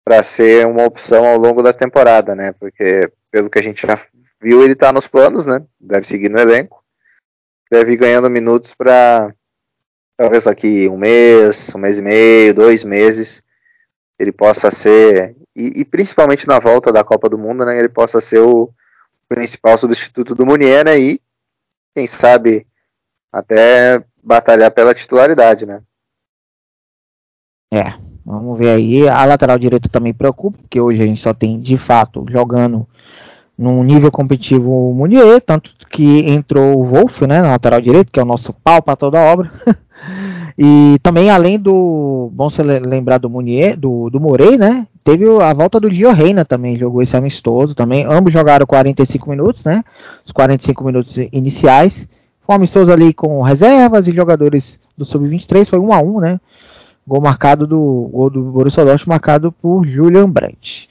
Pra ser uma opção ao longo da temporada, né? Porque, pelo que a gente já viu, ele tá nos planos, né? Deve seguir no elenco. Deve ir ganhando minutos pra... talvez daqui um mês, um mês e meio, dois meses, ele possa ser, e, e principalmente na volta da Copa do Mundo, né, ele possa ser o principal substituto do Munier, né, e quem sabe até batalhar pela titularidade, né. É, vamos ver aí, a lateral direita também preocupa, porque hoje a gente só tem, de fato, jogando num nível competitivo o Munier, tanto que entrou o Wolf, né, na lateral direita, que é o nosso pau para toda a obra. E também, além do, bom se lembrar do Munier, do, do Morey, né, teve a volta do Gio Reyna também, jogou esse amistoso também, ambos jogaram quarenta e cinco minutos, né, os quarenta e cinco minutos iniciais, foi um amistoso ali com reservas e jogadores do sub vinte e três, foi um a um, né, gol marcado do, gol do Borussia Dortmund marcado por Julian Brandt.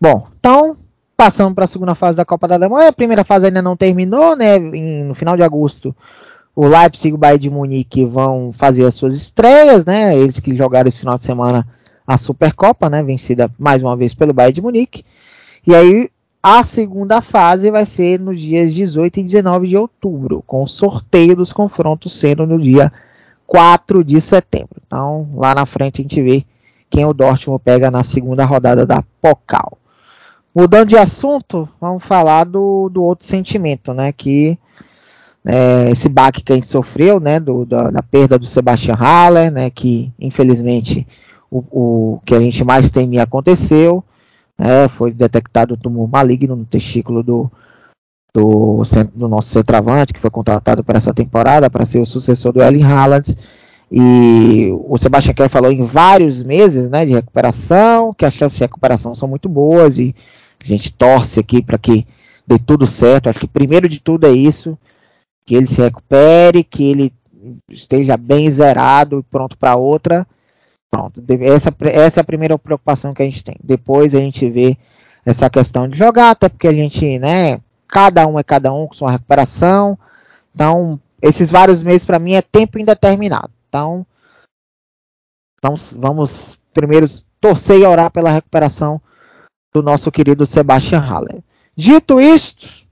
Bom, então, passamos para a segunda fase da Copa da Alemanha, a primeira fase ainda não terminou, né, em, no final de agosto, o Leipzig e o Bayern de Munique vão fazer as suas estreias, né? Eles que jogaram esse final de semana a Supercopa, né? Vencida mais uma vez pelo Bayern de Munique. E aí a segunda fase vai ser nos dias dezoito e dezenove de outubro, com o sorteio dos confrontos sendo no dia quatro de setembro. Então lá na frente a gente vê quem o Dortmund pega na segunda rodada da Pocal. Mudando de assunto, vamos falar do, do outro sentimento, né? Que... É, esse baque que a gente sofreu, né, do, da, da perda do Sebastian Haller, né, que infelizmente o, o que a gente mais temia aconteceu, né, foi detectado o tumor maligno no testículo do, do, do nosso centroavante, que foi contratado para essa temporada para ser o sucessor do Erling Haaland, e o Sebastian Haller falou em vários meses, né, de recuperação, que as chances de recuperação são muito boas e a gente torce aqui para que dê tudo certo. Acho que primeiro de tudo é isso, que ele se recupere, que ele esteja bem zerado e pronto para outra. Pronto, essa, essa é a primeira preocupação que a gente tem. Depois a gente vê essa questão de jogar, até porque a gente, né, cada um é cada um com sua recuperação. Então, esses vários meses para mim é tempo indeterminado. Então, vamos, vamos primeiro torcer e orar pela recuperação do nosso querido Sebastian Haller. Dito isto,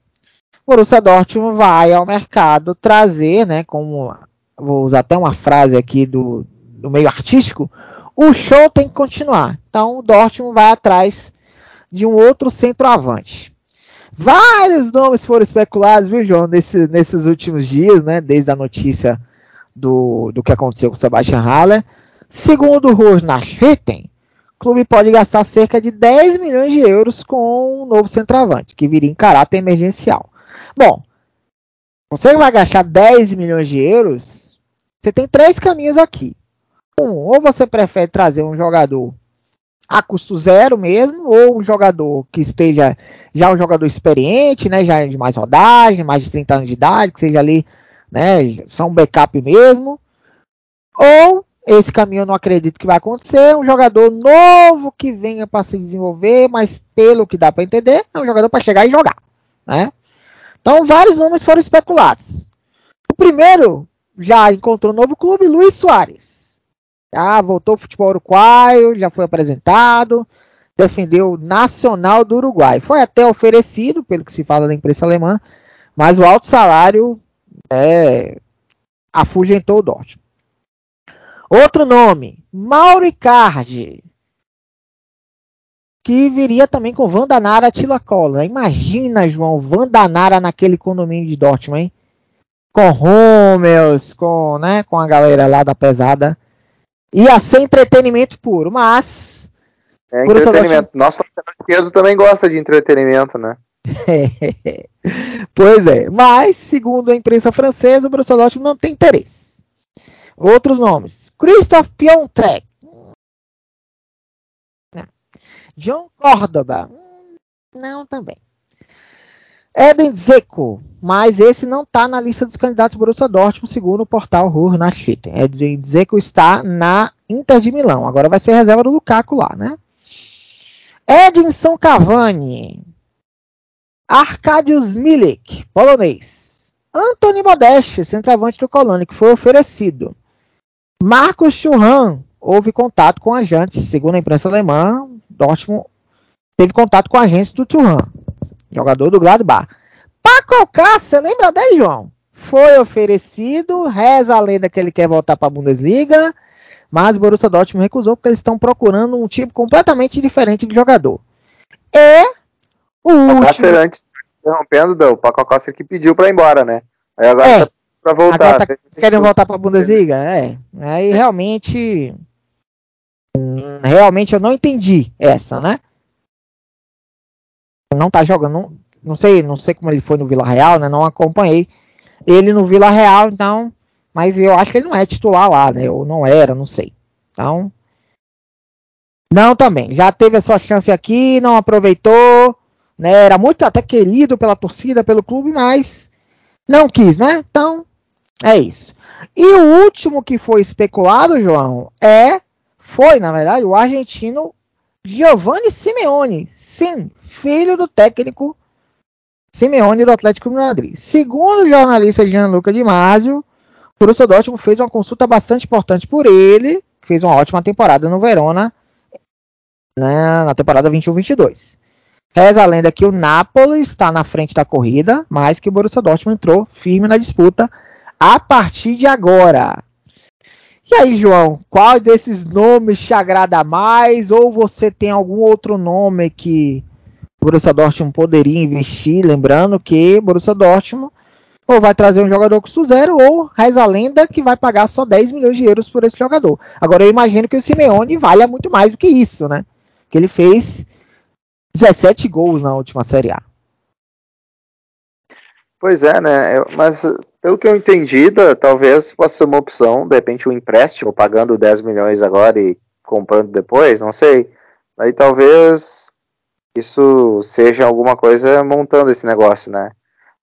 o Borussia Dortmund vai ao mercado trazer, né, como vou usar até uma frase aqui do, do meio artístico, o show tem que continuar. Então o Dortmund vai atrás de um outro centroavante. Vários nomes foram especulados, viu, João, nesse, nesses últimos dias, né, desde a notícia do, do que aconteceu com o Sebastian Haller. Segundo o Ruhr Nachrichten, o clube pode gastar cerca de dez milhões de euros com um novo centroavante, que viria em caráter emergencial. Bom, você vai gastar dez milhões de euros, você tem três caminhos aqui. Um, ou você prefere trazer um jogador a custo zero mesmo, ou um jogador que esteja já um jogador experiente, né, já de mais rodagem, mais de trinta anos de idade, que seja ali, né, só um backup mesmo. Ou, esse caminho eu não acredito que vai acontecer, um jogador novo que venha para se desenvolver, mas pelo que dá para entender, é um jogador para chegar e jogar, né? Então, vários nomes foram especulados. O primeiro já encontrou um novo clube, Luis Soares. Ah, voltou ao futebol uruguaio, já foi apresentado, defendeu o Nacional do Uruguai. Foi até oferecido, pelo que se fala da imprensa alemã, mas o alto salário é, afugentou o Dortmund. Outro nome, Mauro Icardi, que viria também com Vandanara Tilacola. Imagina, João, Vandanara naquele condomínio de Dortmund, hein? Com Hummels, com, né, com a galera lá da pesada. Ia ser entretenimento puro, mas... É, entretenimento. Nosso lateral esquerdo também gosta de entretenimento, né? Pois é, mas, segundo a imprensa francesa, o Borussia Dortmund não tem interesse. Outros nomes, Christophe Piontek. John Córdoba, não também. Edin Dzeko, mas esse não está na lista dos candidatos do Borussia Dortmund, segundo o portal Ruhr Nachrichten. Edin Dzeko está na Inter de Milão, agora vai ser reserva do Lukaku lá, né? Edinson Cavani, Arkadiusz Milik, polonês, Antony Modeste, centroavante do Colônia, que foi oferecido, Marcos Thuram, houve contato com agentes, segundo a imprensa alemã, Dortmund teve contato com agentes do Thuram, jogador do Gladbach. Pocal, você lembra dele, João? Foi oferecido, reza a lenda que ele quer voltar para a Bundesliga, mas o Borussia Dortmund recusou porque eles estão procurando um tipo completamente diferente de jogador. E o último... antes, interrompendo, o Pocal que pediu para ir embora, né? Aí agora é, tá para voltar. Agora tá querem voltar para a Bundesliga? É. Aí realmente... Realmente eu não entendi essa, né? Não tá jogando, não, não sei, não sei como ele foi no Vila Real, né? Não acompanhei ele no Vila Real, então, mas eu acho que ele não é titular lá, né? Ou não era, não sei. Então, não também. Já teve a sua chance aqui, não aproveitou, né? Era muito até querido pela torcida, pelo clube, mas não quis, né? Então, é isso. E o último que foi especulado, João, é Foi, na verdade, o argentino Giovanni Simeone. Sim, filho do técnico Simeone do Atlético de Madrid. Segundo o jornalista Gianluca Di Masio, o Borussia Dortmund fez uma consulta bastante importante por ele. Fez uma ótima temporada no Verona, né, na temporada vinte e um vinte e dois. Reza a lenda que o Napoli está na frente da corrida, mas que o Borussia Dortmund entrou firme na disputa a partir de agora. E aí, João, qual desses nomes te agrada mais? Ou você tem algum outro nome que o Borussia Dortmund poderia investir? Lembrando que o Borussia Dortmund ou vai trazer um jogador custo zero, ou reza a lenda que vai pagar só dez milhões de euros por esse jogador. Agora, eu imagino que o Simeone valha muito mais do que isso, né? Porque ele fez dezessete gols na última Série A. Pois é, né? Eu, mas... Pelo que eu entendi, talvez possa ser uma opção, de repente um empréstimo, pagando dez milhões agora e comprando depois, não sei. Aí talvez isso seja alguma coisa montando esse negócio, né?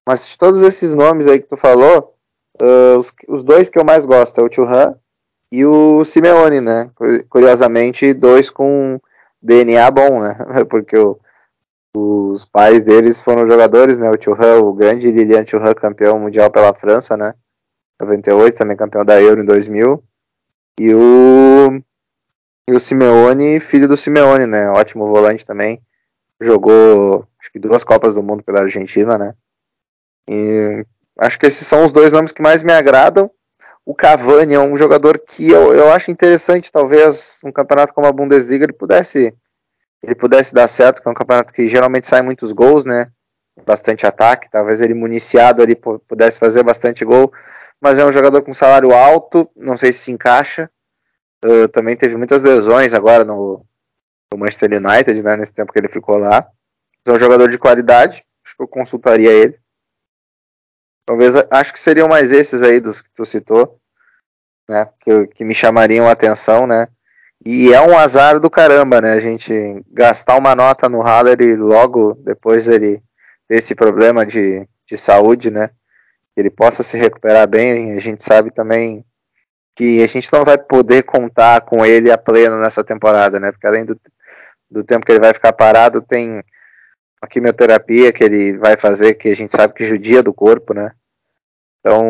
Mas de todos esses nomes aí que tu falou, uh, os, os dois que eu mais gosto é o Thuram e o Simeone, né? Curiosamente, dois com D N A bom, né? Porque o... Os pais deles foram jogadores, né? O Thuram, o grande Lilian Thuram, campeão mundial pela França, né? noventa e oito, também campeão da Euro em dois mil. E o, e o Simeone, filho do Simeone, né? Ótimo volante também. jogou acho que duas Copas do Mundo pela Argentina, né? E acho que esses são os dois nomes que mais me agradam. O Cavani é um jogador que eu, eu acho interessante, talvez um campeonato como a Bundesliga ele pudesse, ele pudesse dar certo, que é um campeonato que geralmente sai muitos gols, né? Bastante ataque, talvez ele municiado ali pudesse fazer bastante gol, mas é um jogador com salário alto, não sei se se encaixa. Uh, também teve muitas lesões agora no, no Manchester United, né, nesse tempo que ele ficou lá. Mas é um jogador de qualidade, acho que eu consultaria ele. Talvez, acho que seriam mais esses aí dos que tu citou, né, que, que me chamariam a atenção, né. E é um azar do caramba, né, a gente gastar uma nota no Haller e logo depois ele desse problema de, de saúde, né, que ele possa se recuperar bem. A gente sabe também que a gente não vai poder contar com ele a pleno nessa temporada, né, porque além do, do tempo que ele vai ficar parado, tem a quimioterapia que ele vai fazer, que a gente sabe que judia do corpo, né, então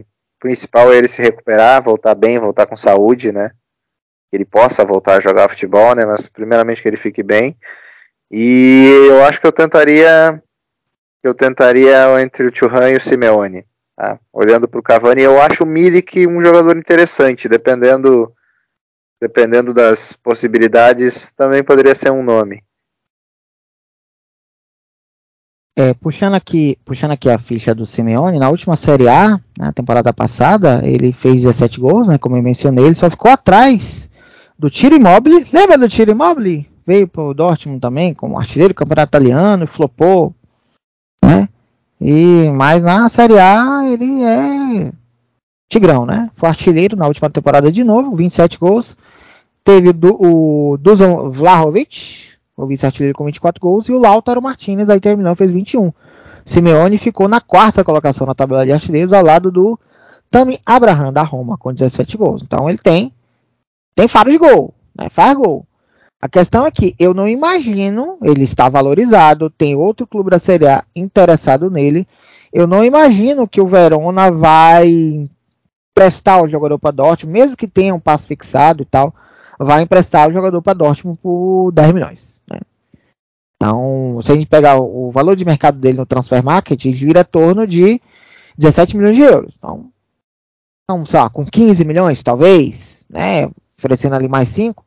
o principal é ele se recuperar, voltar bem, voltar com saúde, né, que ele possa voltar a jogar futebol, né, mas primeiramente que ele fique bem. E eu acho que eu tentaria... eu tentaria entre o Thuram e o Simeone. Tá? Olhando para o Cavani, eu acho o Milik um jogador interessante, dependendo, dependendo das possibilidades, também poderia ser um nome. É, puxando, aqui, puxando aqui a ficha do Simeone, na última Série A, na temporada passada, ele fez dezessete gols, né, como eu mencionei, ele só ficou atrás do Ciro Immobile. Lembra do Ciro Immobile? Veio para o Dortmund também, como artilheiro do campeonato italiano, flopou. Né? E, mas na Série A ele é tigrão, né? Foi artilheiro na última temporada de novo, vinte e sete gols. Teve do, o Dusan Vlahovic, o vice-artilheiro com vinte e quatro gols, e o Lautaro Martinez, aí terminou, fez vinte e um. Simeone ficou na quarta colocação na tabela de artilheiros, ao lado do Tammy Abraham, da Roma, com dezessete gols. Então ele tem, tem faro de gol, né? Faz gol. A questão é que eu não imagino, ele está valorizado, tem outro clube da Série A interessado nele, eu não imagino que o Verona vai emprestar o jogador para Dortmund, mesmo que tenha um passe fixado e tal, vai emprestar o jogador para Dortmund por dez milhões. Né? Então, se a gente pegar o valor de mercado dele no Transfer Market, gira em torno de dezessete milhões de euros. Então, vamos lá, com quinze milhões talvez, né? Oferecendo ali mais cinco.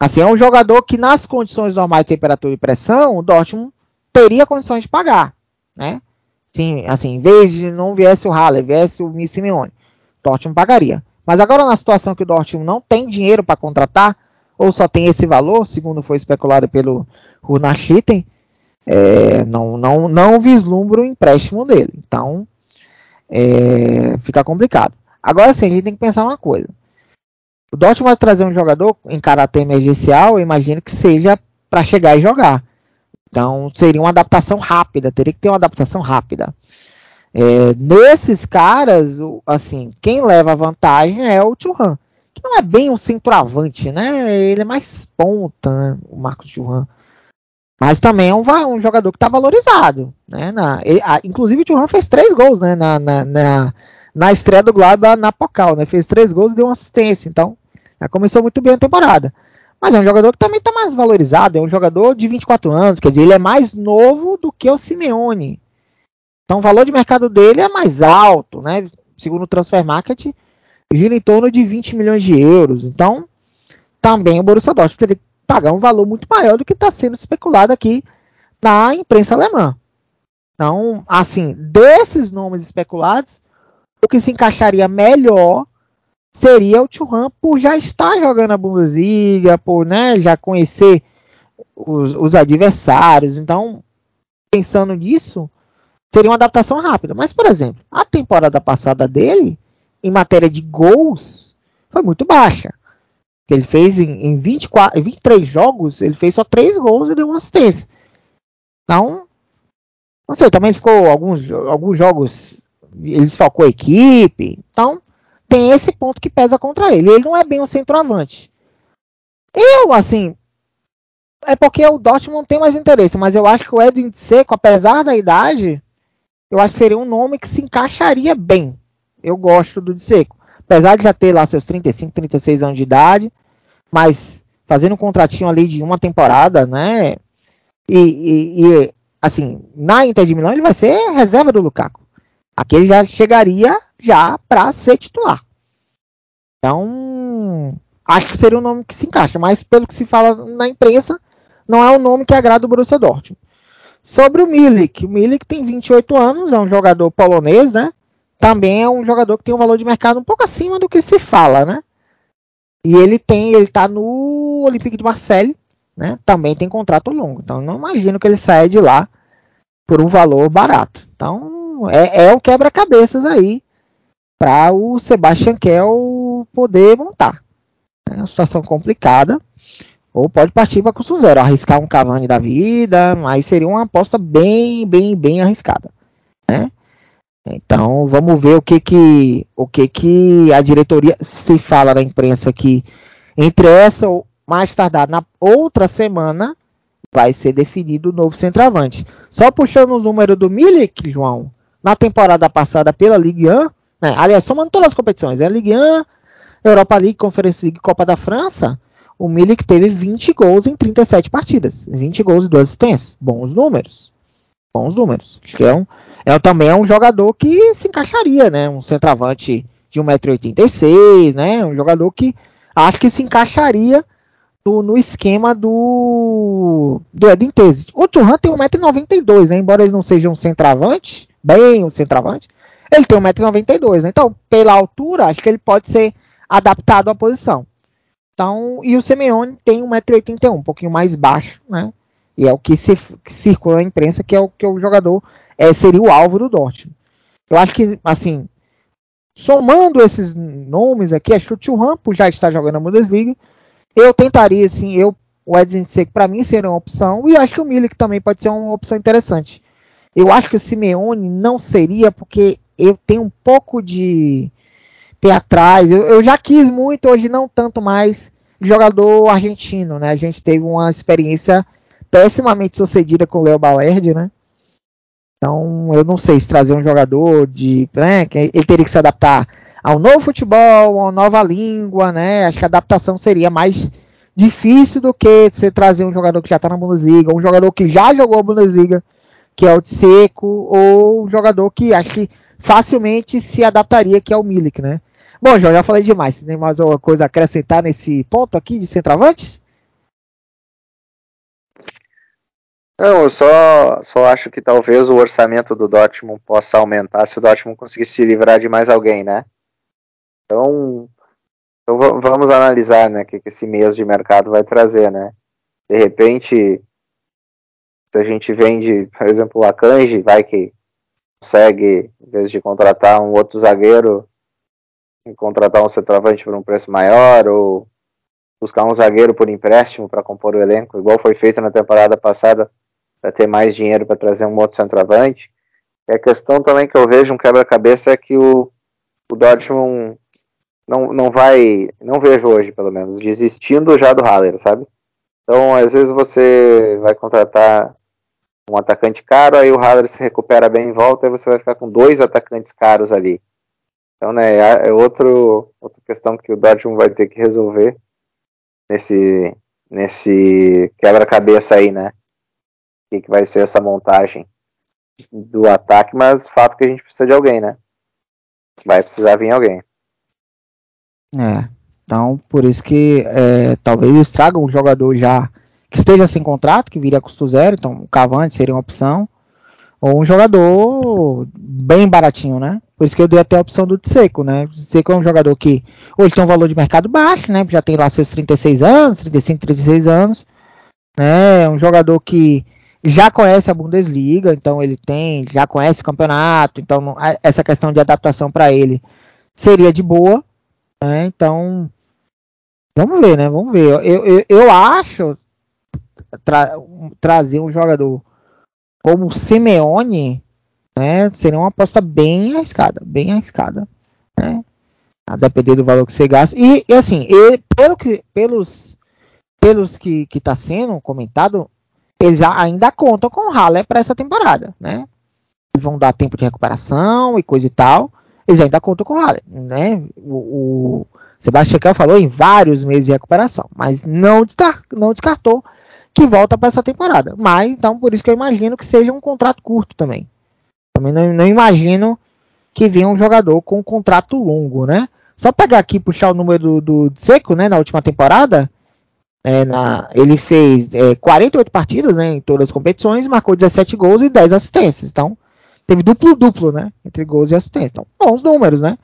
Assim, é um jogador que nas condições normais de temperatura e pressão, o Dortmund teria condições de pagar, né? Sim, assim, em vez de não viesse o Haller, viesse o Simeone, o Dortmund pagaria. Mas agora na situação que o Dortmund não tem dinheiro para contratar, ou só tem esse valor, segundo foi especulado pelo Ruhr Nachrichten, é, não, não, não vislumbra o empréstimo dele. Então, é, fica complicado. Agora sim, a gente tem que pensar uma coisa. O Dortmund vai trazer um jogador em caráter emergencial, eu imagino que seja para chegar e jogar. Então, seria uma adaptação rápida, teria que ter uma adaptação rápida. É, nesses caras, assim, quem leva vantagem é o Thuram, que não é bem um centroavante, né? Ele é mais ponta, né? O Marcos Thuram. Mas também é um, um jogador que está valorizado, né? Na, ele, a, inclusive o Thuram fez três gols, né? Na, na, na, na estreia do Gladbach na Pocal, né? Fez três gols e deu uma assistência, então... começou muito bem a temporada. Mas é um jogador que também está mais valorizado. É um jogador de vinte e quatro anos. Quer dizer, ele é mais novo do que o Simeone. Então o valor de mercado dele é mais alto, né? Segundo o Transfer Market, gira em torno de vinte milhões de euros. Então também o Borussia Dortmund teria que pagar um valor muito maior do que está sendo especulado aqui na imprensa alemã. Então, assim, desses nomes especulados, o que se encaixaria melhor seria o Thuram, por já estar jogando a Bundesliga, por, né, já conhecer os, os adversários. Então, pensando nisso, seria uma adaptação rápida. Mas, por exemplo, a temporada passada dele, em matéria de gols, foi muito baixa. Ele fez em, em vinte e quatro, vinte e três jogos, ele fez só três gols e deu uma assistência. Então, não sei, também ficou alguns, alguns jogos, ele desfalcou a equipe. Então, tem esse ponto que pesa contra ele. Ele não é bem um centroavante. Eu, assim... É porque o Dortmund não tem mais interesse. Mas eu acho que o Edin Dzeko, apesar da idade... eu acho que seria um nome que se encaixaria bem. Eu gosto do Dzeko. Apesar de já ter lá seus trinta e cinco, trinta e seis anos de idade. Mas fazendo um contratinho ali de uma temporada, né? E, e, e assim, na Inter de Milão ele vai ser reserva do Lukaku. Aqui ele já chegaria já para ser titular. Então, acho que seria um nome que se encaixa, mas pelo que se fala na imprensa, não é um nome que agrada o Borussia Dortmund. Sobre o Milik, o Milik tem vinte e oito anos, é um jogador polonês, né? Também é um jogador que tem um valor de mercado um pouco acima do que se fala, né? E ele tem, ele tá no Olympique de Marseille, né? Também tem contrato longo, então não imagino que ele saia de lá por um valor barato. Então é, é um quebra-cabeças aí para o Sebastian Kell poder montar. É uma situação complicada. Ou pode partir para custo zero, arriscar um Cavani da vida, mas seria uma aposta bem, bem, bem arriscada, né? Então vamos ver o que que, o que que a diretoria se fala na imprensa, que entre essa ou mais tardar na outra semana vai ser definido o novo centroavante. Só puxando o número do Milik, João, na temporada passada pela Ligue um, né? Aliás, somando todas as competições, né? Ligue um, Europa League, Conference League, Copa da França, o Milik teve vinte gols em trinta e sete partidas. vinte gols e duas assistências. Bons números. Bons números. Então, é, também é um jogador que se encaixaria, né? Um centroavante de um metro e oitenta e seis, né? Um jogador que acho que se encaixaria do, no esquema do, do Edin Terzic. O Thuram tem um metro e noventa e dois, né? Embora ele não seja um centroavante, bem um centroavante, ele tem um metro e noventa e dois, né? Então, pela altura, acho que ele pode ser adaptado à posição. Então, e o Simeone tem um metro e oitenta e um, um pouquinho mais baixo, né? E é o que, se, que circula na imprensa, que é o que o jogador é, seria o alvo do Dortmund. Eu acho que, assim, somando esses nomes aqui, acho que o Rampo já está jogando a Bundesliga. Eu tentaria, assim, eu, o Edin Dzeko para mim seria uma opção, e acho que o Milik também pode ser uma opção interessante. Eu acho que o Simeone não seria, porque eu tenho um pouco de... pé atrás, eu, eu já quis muito, hoje não tanto mais, jogador argentino, né? A gente teve uma experiência pessimamente sucedida com o Léo Balerdi, né? Então, eu não sei se trazer um jogador de, né, que ele teria que se adaptar ao novo futebol, a uma nova língua, né? Acho que a adaptação seria mais difícil do que você trazer um jogador que já está na Bundesliga, um jogador que já jogou a Bundesliga, que é o Dzeko, ou um jogador que acho que facilmente se adaptaria, que é o Milik, né? Bom, João, já falei demais. Tem mais alguma coisa a acrescentar nesse ponto aqui de centroavantes? Não, eu só, só acho que talvez o orçamento do Dortmund possa aumentar se o Dortmund conseguir se livrar de mais alguém, né? Então, então vamos analisar, né, o que esse mês de mercado vai trazer, né? De repente, se a gente vende, por exemplo, o Akanji, vai que consegue, em vez de contratar um outro zagueiro, contratar um centroavante por um preço maior, ou buscar um zagueiro por empréstimo para compor o elenco, igual foi feito na temporada passada, para ter mais dinheiro para trazer um outro centroavante. E a questão também que eu vejo um quebra-cabeça é que o, o Dortmund não, não vai, não vejo hoje pelo menos, desistindo já do Haller, sabe? Então às vezes você vai contratar um atacante caro, aí o Haller se recupera bem em volta, aí você vai ficar com dois atacantes caros ali. Então, né, é outro, outra questão que o Dortmund vai ter que resolver nesse, nesse quebra-cabeça aí, né? O que, que vai ser essa montagem do ataque, mas o fato é que a gente precisa de alguém, né? Vai precisar vir alguém. É, então, por isso que é, talvez eles tragam um jogador já que esteja sem contrato, que viria a custo zero, então o Cavani seria uma opção, ou um jogador bem baratinho, né? Por isso que eu dei até a opção do Dzeko, né? O Dzeko é um jogador que hoje tem um valor de mercado baixo, né? Já tem lá seus trinta e seis anos, trinta e cinco, trinta e seis anos, né? É um jogador que já conhece a Bundesliga, então ele tem, já conhece o campeonato, então essa questão de adaptação para ele seria de boa, né? Então, vamos ver, né? Vamos ver. Eu, eu, eu acho... Tra- trazer um jogador como o Simeone, né, seria uma aposta bem arriscada, bem arriscada, né, a depender do valor que você gasta. E, e assim, e pelo que, pelos, pelos que está sendo comentado, eles ainda contam com o Haller para essa temporada, né? Eles vão dar tempo de recuperação e coisa e tal, eles ainda contam com o Haller, né? O, o Sebastian Kell falou em vários meses de recuperação, mas não, destar- não descartou que volta para essa temporada. Mas, então, por isso que eu imagino que seja um contrato curto também. Também não, não imagino que venha um jogador com um contrato longo, né? Só pegar aqui e puxar o número do, do Dzeko, né, na última temporada. É, na, ele fez é, quarenta e oito partidas, né, em todas as competições, marcou dezessete gols e dez assistências. Então, teve duplo-duplo, né, entre gols e assistências. Então, bons números, né?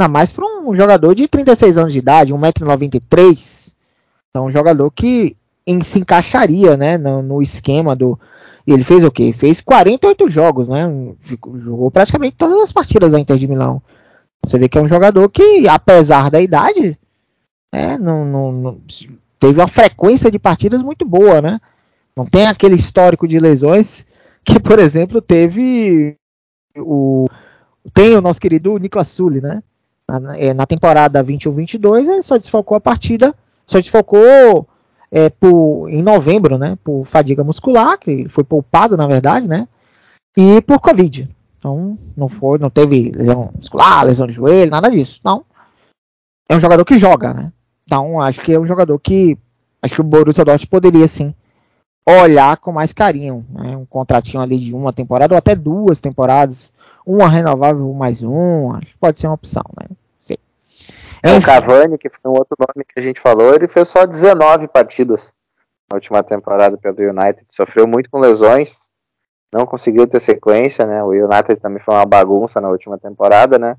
Ainda mais para um jogador de trinta e seis anos de idade, um metro e noventa e três. Então, um jogador que em, se encaixaria, né, no, no esquema do... E ele fez o quê? Fez quarenta e oito jogos, né? Ficou, jogou praticamente todas as partidas da Inter de Milão. Você vê que é um jogador que, apesar da idade, né, não, não, não, teve uma frequência de partidas muito boa, né? Não tem aquele histórico de lesões que, por exemplo, teve o... Tem o nosso querido Niklas Süle, né? Na, é, na temporada vinte e um vinte e dois, ele só desfalcou a partida, só desfalcou é, por, em novembro, né? Por fadiga muscular, que foi poupado, na verdade, né? E por Covid. Então, não foi, não teve lesão muscular, lesão de joelho, nada disso. Não. É um jogador que joga, né? Então, acho que é um jogador que... Acho que o Borussia Dortmund poderia, sim, olhar com mais carinho, né? Um contratinho ali de uma temporada, ou até duas temporadas. Uma renovável, mais um, acho que pode ser uma opção, né? Sim. É, o Cavani, que foi um outro nome que a gente falou, ele fez só dezenove partidas na última temporada pelo United. Sofreu muito com lesões, não conseguiu ter sequência, né? O United também foi uma bagunça na última temporada, né?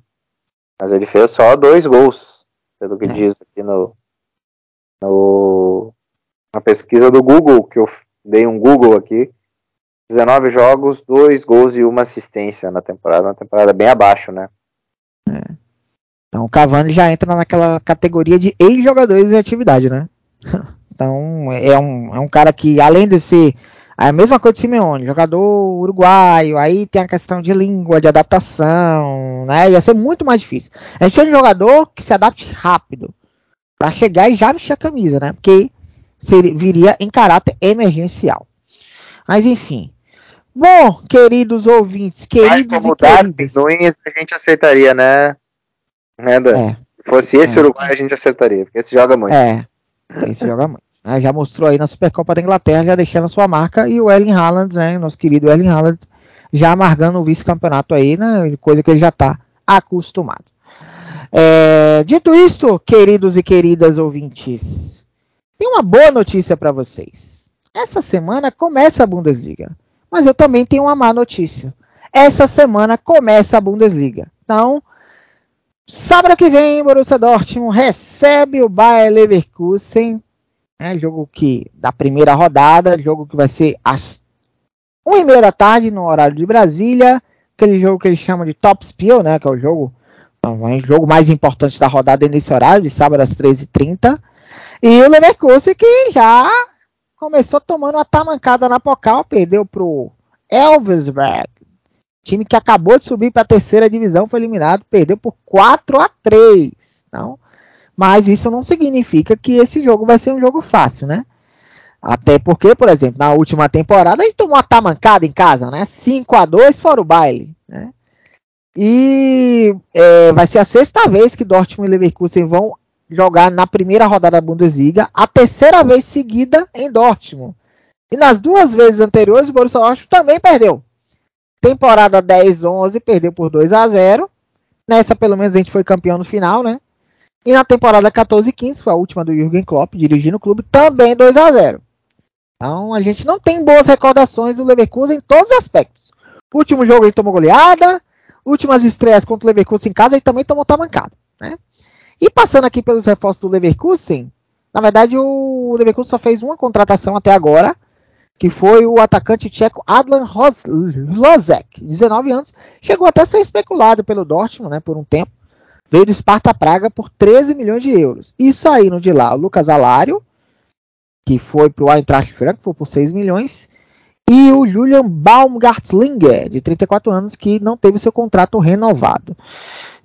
Mas ele fez só dois gols, pelo que é. diz aqui no, no na pesquisa do Google, que eu dei um Google aqui. dezenove jogos, dois gols e uma assistência na temporada, uma temporada bem abaixo, né? É. Então o Cavani já entra naquela categoria de ex-jogadores em atividade, né? Então é um, é um cara que, além de ser a mesma coisa de Simeone, jogador uruguaio, aí tem a questão de língua, de adaptação, né? Ia ser muito mais difícil. A gente tem um jogador que se adapte rápido para chegar e já vestir a camisa, né? Porque seria, viria em caráter emergencial. Mas enfim. Bom, queridos ouvintes, queridos e queridas. Ruins, a gente aceitaria, né? né é, Se fosse esse é. Uruguai, a gente acertaria, porque esse joga muito. É, esse joga muito. Né? Já mostrou aí na Supercopa da Inglaterra, já deixando a sua marca, e o Erling Haaland, né? Nosso querido Erling Haaland, já amargando o vice-campeonato aí, né? Coisa que ele já está acostumado. É, dito isto, queridos e queridas ouvintes, tem uma boa notícia para vocês. Essa semana começa a Bundesliga, mas eu também tenho uma má notícia. Essa semana começa a Bundesliga. Então, sábado que vem, Borussia Dortmund recebe o Bayern Leverkusen, né, jogo que, da primeira rodada, jogo que vai ser às uma e meia da tarde, no horário de Brasília, aquele jogo que eles chamam de Topspiel, né, que é o jogo, o jogo mais importante da rodada nesse horário, de sábado às treze e trinta, e o Leverkusen que já... começou tomando uma tamancada na Pocal, perdeu pro Elversberg, time que acabou de subir para a terceira divisão, foi eliminado, perdeu por quatro a três. Então, mas isso não significa que esse jogo vai ser um jogo fácil, né? Até porque, por exemplo, na última temporada a gente tomou uma tamancada em casa, né? cinco a dois fora o baile, né? E é, vai ser a sexta vez que Dortmund e Leverkusen vão jogar na primeira rodada da Bundesliga, a terceira vez seguida em Dortmund. E nas duas vezes anteriores, o Borussia Dortmund também perdeu. Temporada dez onze, perdeu por dois a zero. Nessa, pelo menos, a gente foi campeão no final, né? E na temporada quatorze quinze, foi a última do Jürgen Klopp, dirigindo o clube, também dois a zero. Então, a gente não tem boas recordações do Leverkusen em todos os aspectos. O último jogo, ele tomou goleada. Últimas estreias contra o Leverkusen em casa, ele também tomou tamancada, né? E passando aqui pelos reforços do Leverkusen, na verdade o Leverkusen só fez uma contratação até agora, que foi o atacante tcheco Adlan Hrozek, dezenove anos, chegou até a ser especulado pelo Dortmund, né, por um tempo, veio do Sparta Praga por treze milhões de euros. E saíram de lá o Lucas Alário, que foi para o Eintracht Frankfurt por seis milhões, e o Julian Baumgartlinger, de trinta e quatro anos, que não teve seu contrato renovado.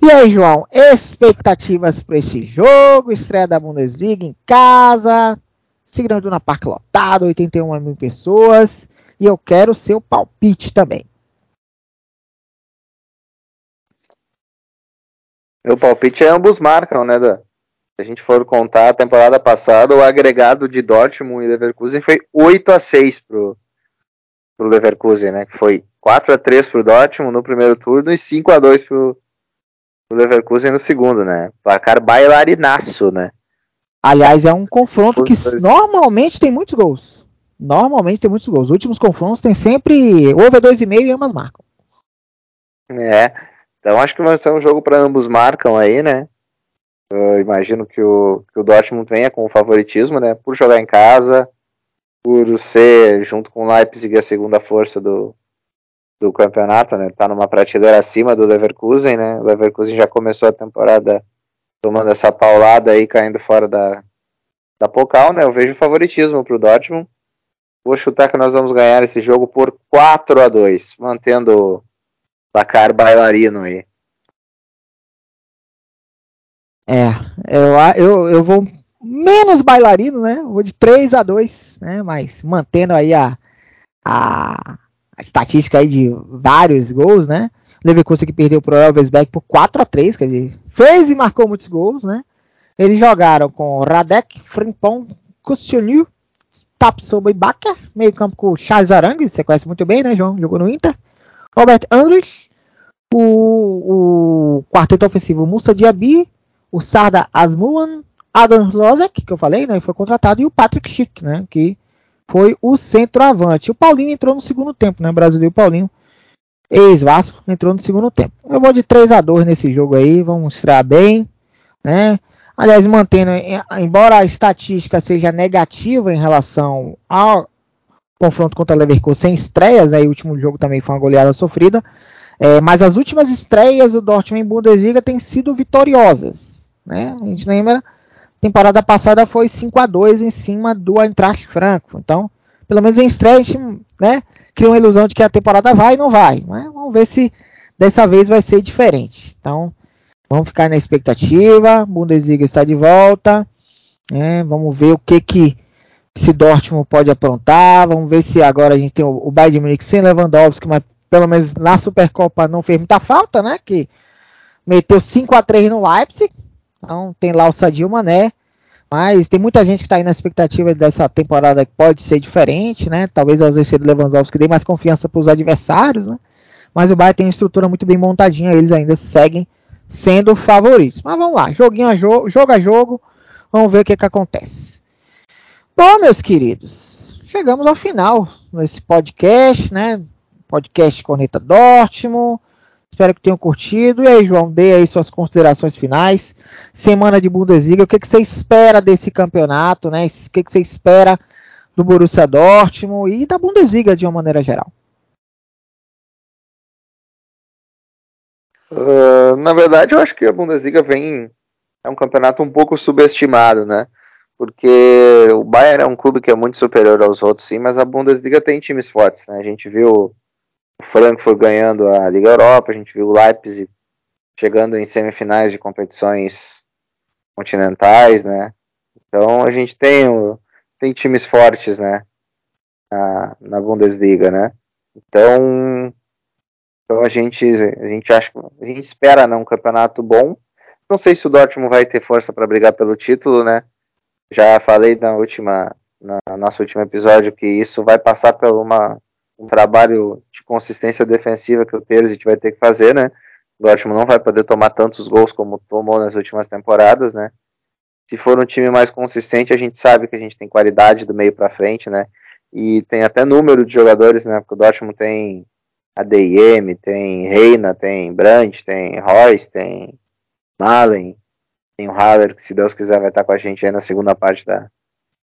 E aí, João, expectativas para este jogo, estreia da Bundesliga em casa, Sigrão Iduna Park lotado, oitenta e uma mil pessoas, e eu quero seu palpite também. Meu palpite é ambos marcam, né, Dan? Se a gente for contar a temporada passada, o agregado de Dortmund e Leverkusen foi oito a seis pro, pro Leverkusen, né? Que foi quatro a três pro Dortmund no primeiro turno e cinco a dois pro, pro Leverkusen no segundo, né? Placar bailarinaço, né? Aliás, é um confronto que normalmente tem muitos gols. Normalmente tem muitos gols. Os últimos confrontos tem sempre over dois e meio e ambas marcam. É, então acho que vai ser um jogo para ambos marcam aí, né? Eu imagino que o, que o Dortmund venha com o favoritismo, né? Por jogar em casa, por ser, junto com o Leipzig, a segunda força do, do campeonato, né? Tá numa prateleira acima do Leverkusen, né? O Leverkusen já começou a temporada tomando essa paulada aí, caindo fora da, da Pocal, né? Eu vejo favoritismo pro Dortmund. Vou chutar que nós vamos ganhar esse jogo por quatro a dois, mantendo o placar bailarino aí. É, eu, eu, eu vou menos bailarino, né? Vou de três a dois, né? Mas mantendo aí a, a, a estatística aí de vários gols, né? O Leverkusen que perdeu pro Elversberg por quatro a três, que ele fez e marcou muitos gols, né? Eles jogaram com Radek, Frimpong, Kustuniu, Tapsoba e Bakker, meio campo com o Charles Arangues, você conhece muito bem, né, João? Jogou no Inter. Robert Andrich, o, o quarteto ofensivo Moussa Diaby, o Sarda Asmuan, Adam Lozek, que eu falei, né, foi contratado, e o Patrick Schick, né, que foi o centroavante. O Paulinho entrou no segundo tempo, né, brasileiro Paulinho, ex-Vasco, entrou no segundo tempo. Eu vou de três a dois nesse jogo aí, vamos mostrar bem, né, aliás, mantendo, embora a estatística seja negativa em relação ao confronto contra o Leverkusen sem estreias, né, e o último jogo também foi uma goleada sofrida, é, mas as últimas estreias do Dortmund em Bundesliga têm sido vitoriosas. Né? A gente lembra, temporada passada foi cinco a dois em cima do Eintracht Frankfurt. Então, pelo menos em estreia a gente, né, cria uma ilusão de que a temporada vai e não vai, né? Vamos ver se dessa vez vai ser diferente. Então, vamos ficar na expectativa. Bundesliga está de volta, né? Vamos ver o que que esse Dortmund pode aprontar. Vamos ver se agora a gente tem o, o Bayern de Munique sem Lewandowski, mas pelo menos na Supercopa não fez muita falta, né? Que meteu cinco a três no Leipzig. Então tem lá o Sadio Mané, mas tem muita gente que está aí na expectativa dessa temporada que pode ser diferente, né? Talvez a ausência do Lewandowski dê mais confiança para os adversários, né? Mas o Bayern tem uma estrutura muito bem montadinha, eles ainda seguem sendo favoritos. Mas vamos lá, joguinho a jogo, jogo a jogo, vamos ver o que que acontece. Bom, meus queridos, chegamos ao final desse podcast, né? Podcast Corneta Dortmund. Espero que tenham curtido. E aí, João, dê aí suas considerações finais. Semana de Bundesliga, o que que você espera desse campeonato, né? O que que você espera do Borussia Dortmund e da Bundesliga de uma maneira geral? Uh, na verdade, eu acho que a Bundesliga vem... É um campeonato um pouco subestimado, né? Porque o Bayern é um clube que é muito superior aos outros, sim, mas a Bundesliga tem times fortes, né? A gente viu... O Frankfurt ganhando a Liga Europa, a gente viu o Leipzig chegando em semifinais de competições continentais, né? Então a gente tem, o, tem times fortes, né? Na, na Bundesliga, né? Então, então a gente a gente acha a gente espera, né, um campeonato bom. Não sei se o Dortmund vai ter força para brigar pelo título, né? Já falei na última, na, no nosso último episódio que isso vai passar por uma um trabalho de consistência defensiva que o Terzic vai ter que fazer, né? O Dortmund não vai poder tomar tantos gols como tomou nas últimas temporadas, né? Se for um time mais consistente, a gente sabe que a gente tem qualidade do meio para frente, né? E tem até número de jogadores, né? Porque o Dortmund tem A D M, tem Reina, tem Brandt, tem Reus, tem Malen, tem o Haller, que se Deus quiser vai estar com a gente aí na segunda parte da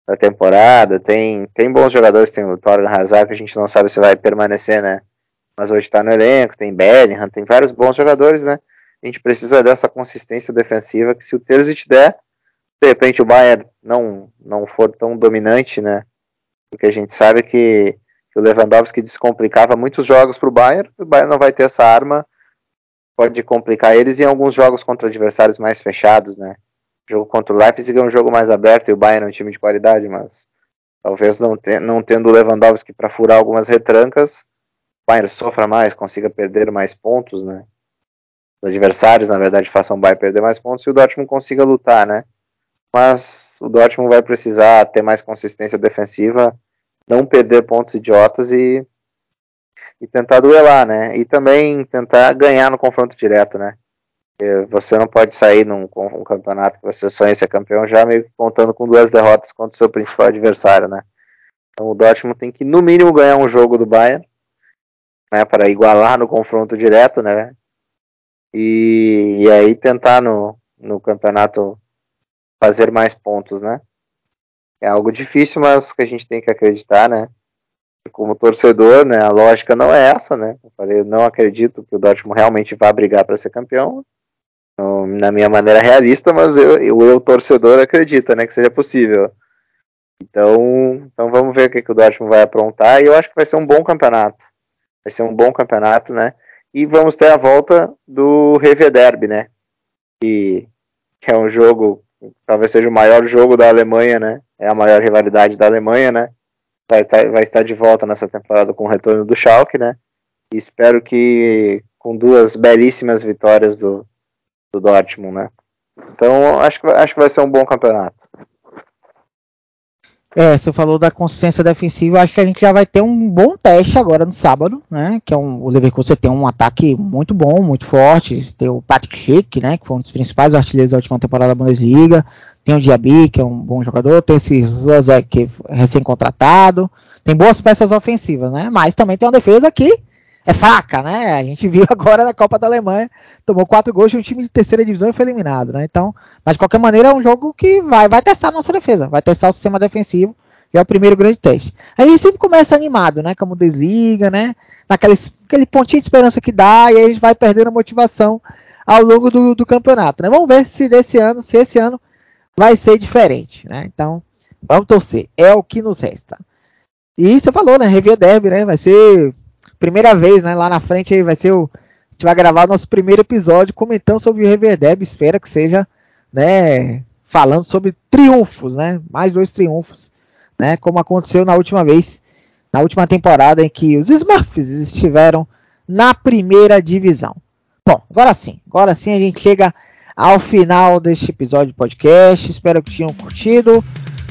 da temporada, tem, tem bons jogadores, tem o Torgan Hazard, que a gente não sabe se vai permanecer, né, mas hoje está no elenco, tem Bellingham, tem vários bons jogadores, né, a gente precisa dessa consistência defensiva, que se o Terzic der, de repente o Bayern não, não for tão dominante, né, porque a gente sabe que, que o Lewandowski descomplicava muitos jogos para o Bayern, o Bayern não vai ter essa arma, pode complicar eles em alguns jogos contra adversários mais fechados, né. O jogo contra o Leipzig é um jogo mais aberto e o Bayern é um time de qualidade, mas talvez não, te, não tendo o Lewandowski para furar algumas retrancas, o Bayern sofra mais, consiga perder mais pontos, né? Os adversários, na verdade, façam o Bayern perder mais pontos e o Dortmund consiga lutar, né? mas o Dortmund vai precisar ter mais consistência defensiva, não perder pontos idiotas e, e tentar duelar, né? E também tentar ganhar no confronto direto, né? Você não pode sair num um campeonato que você sonha ser campeão já meio que contando com duas derrotas contra o seu principal adversário, né? Então o Dortmund tem que, no mínimo, ganhar um jogo do Bayern, né, para igualar no confronto direto, né? E, e aí tentar no, no campeonato fazer mais pontos, né? É algo difícil, mas que a gente tem que acreditar, né? Como torcedor, né, a lógica não é essa, né? Eu falei, eu não acredito que o Dortmund realmente vá brigar para ser campeão, na minha maneira realista, mas eu, eu, eu torcedor, acredita, né, que seja possível. Então, então vamos ver o que, que o Dortmund vai aprontar, e eu acho que vai ser um bom campeonato. Vai ser um bom campeonato, né? E vamos ter a volta do R B Derby, né? E, que é um jogo, talvez seja o maior jogo da Alemanha, né? É a maior rivalidade da Alemanha, né? Vai, tá, vai estar de volta nessa temporada com o retorno do Schalke, né? E espero que com duas belíssimas vitórias do, do Dortmund, né? Então, acho que, acho que vai ser um bom campeonato. É, você falou da consistência defensiva, acho que a gente já vai ter um bom teste agora no sábado, né, que é um, o Leverkusen tem um ataque muito bom, muito forte, tem o Patrick Schick, né, que foi um dos principais artilheiros da última temporada da Bundesliga, tem o Diaby, que é um bom jogador, tem esse Lozek, que é recém-contratado, tem boas peças ofensivas, né, mas também tem uma defesa que é fraca, né, a gente viu agora na Copa da Alemanha, tomou quatro gols de um time de terceira divisão e foi eliminado, né, então, mas de qualquer maneira é um jogo que vai, vai testar a nossa defesa, vai testar o sistema defensivo, que é o primeiro grande teste. A gente sempre começa animado, né, como desliga, né, naquele aquele pontinho de esperança que dá, e aí a gente vai perdendo a motivação ao longo do, do campeonato, né, vamos ver se desse ano, se esse ano vai ser diferente, né, então, vamos torcer, é o que nos resta. E você falou, né, Revia Derby, né, vai ser... Primeira vez, né? Lá na frente aí vai ser o. A gente vai gravar o nosso primeiro episódio comentando sobre o R B Derby. Espero que seja, né? Falando sobre triunfos, né? Mais dois triunfos, né? Como aconteceu na última vez, na última temporada em que os Smurfs estiveram na primeira divisão. Bom, agora sim. Agora sim a gente chega ao final deste episódio do podcast. Espero que tenham curtido.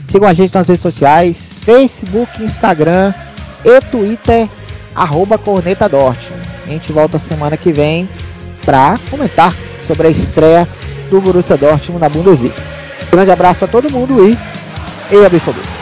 Sigam a gente nas redes sociais: Facebook, Instagram e Twitter. Arroba Corneta Dortmund. A gente volta semana que vem para comentar sobre a estreia do Borussia Dortmund na Bundesliga. Grande abraço a todo mundo e E A B F O B.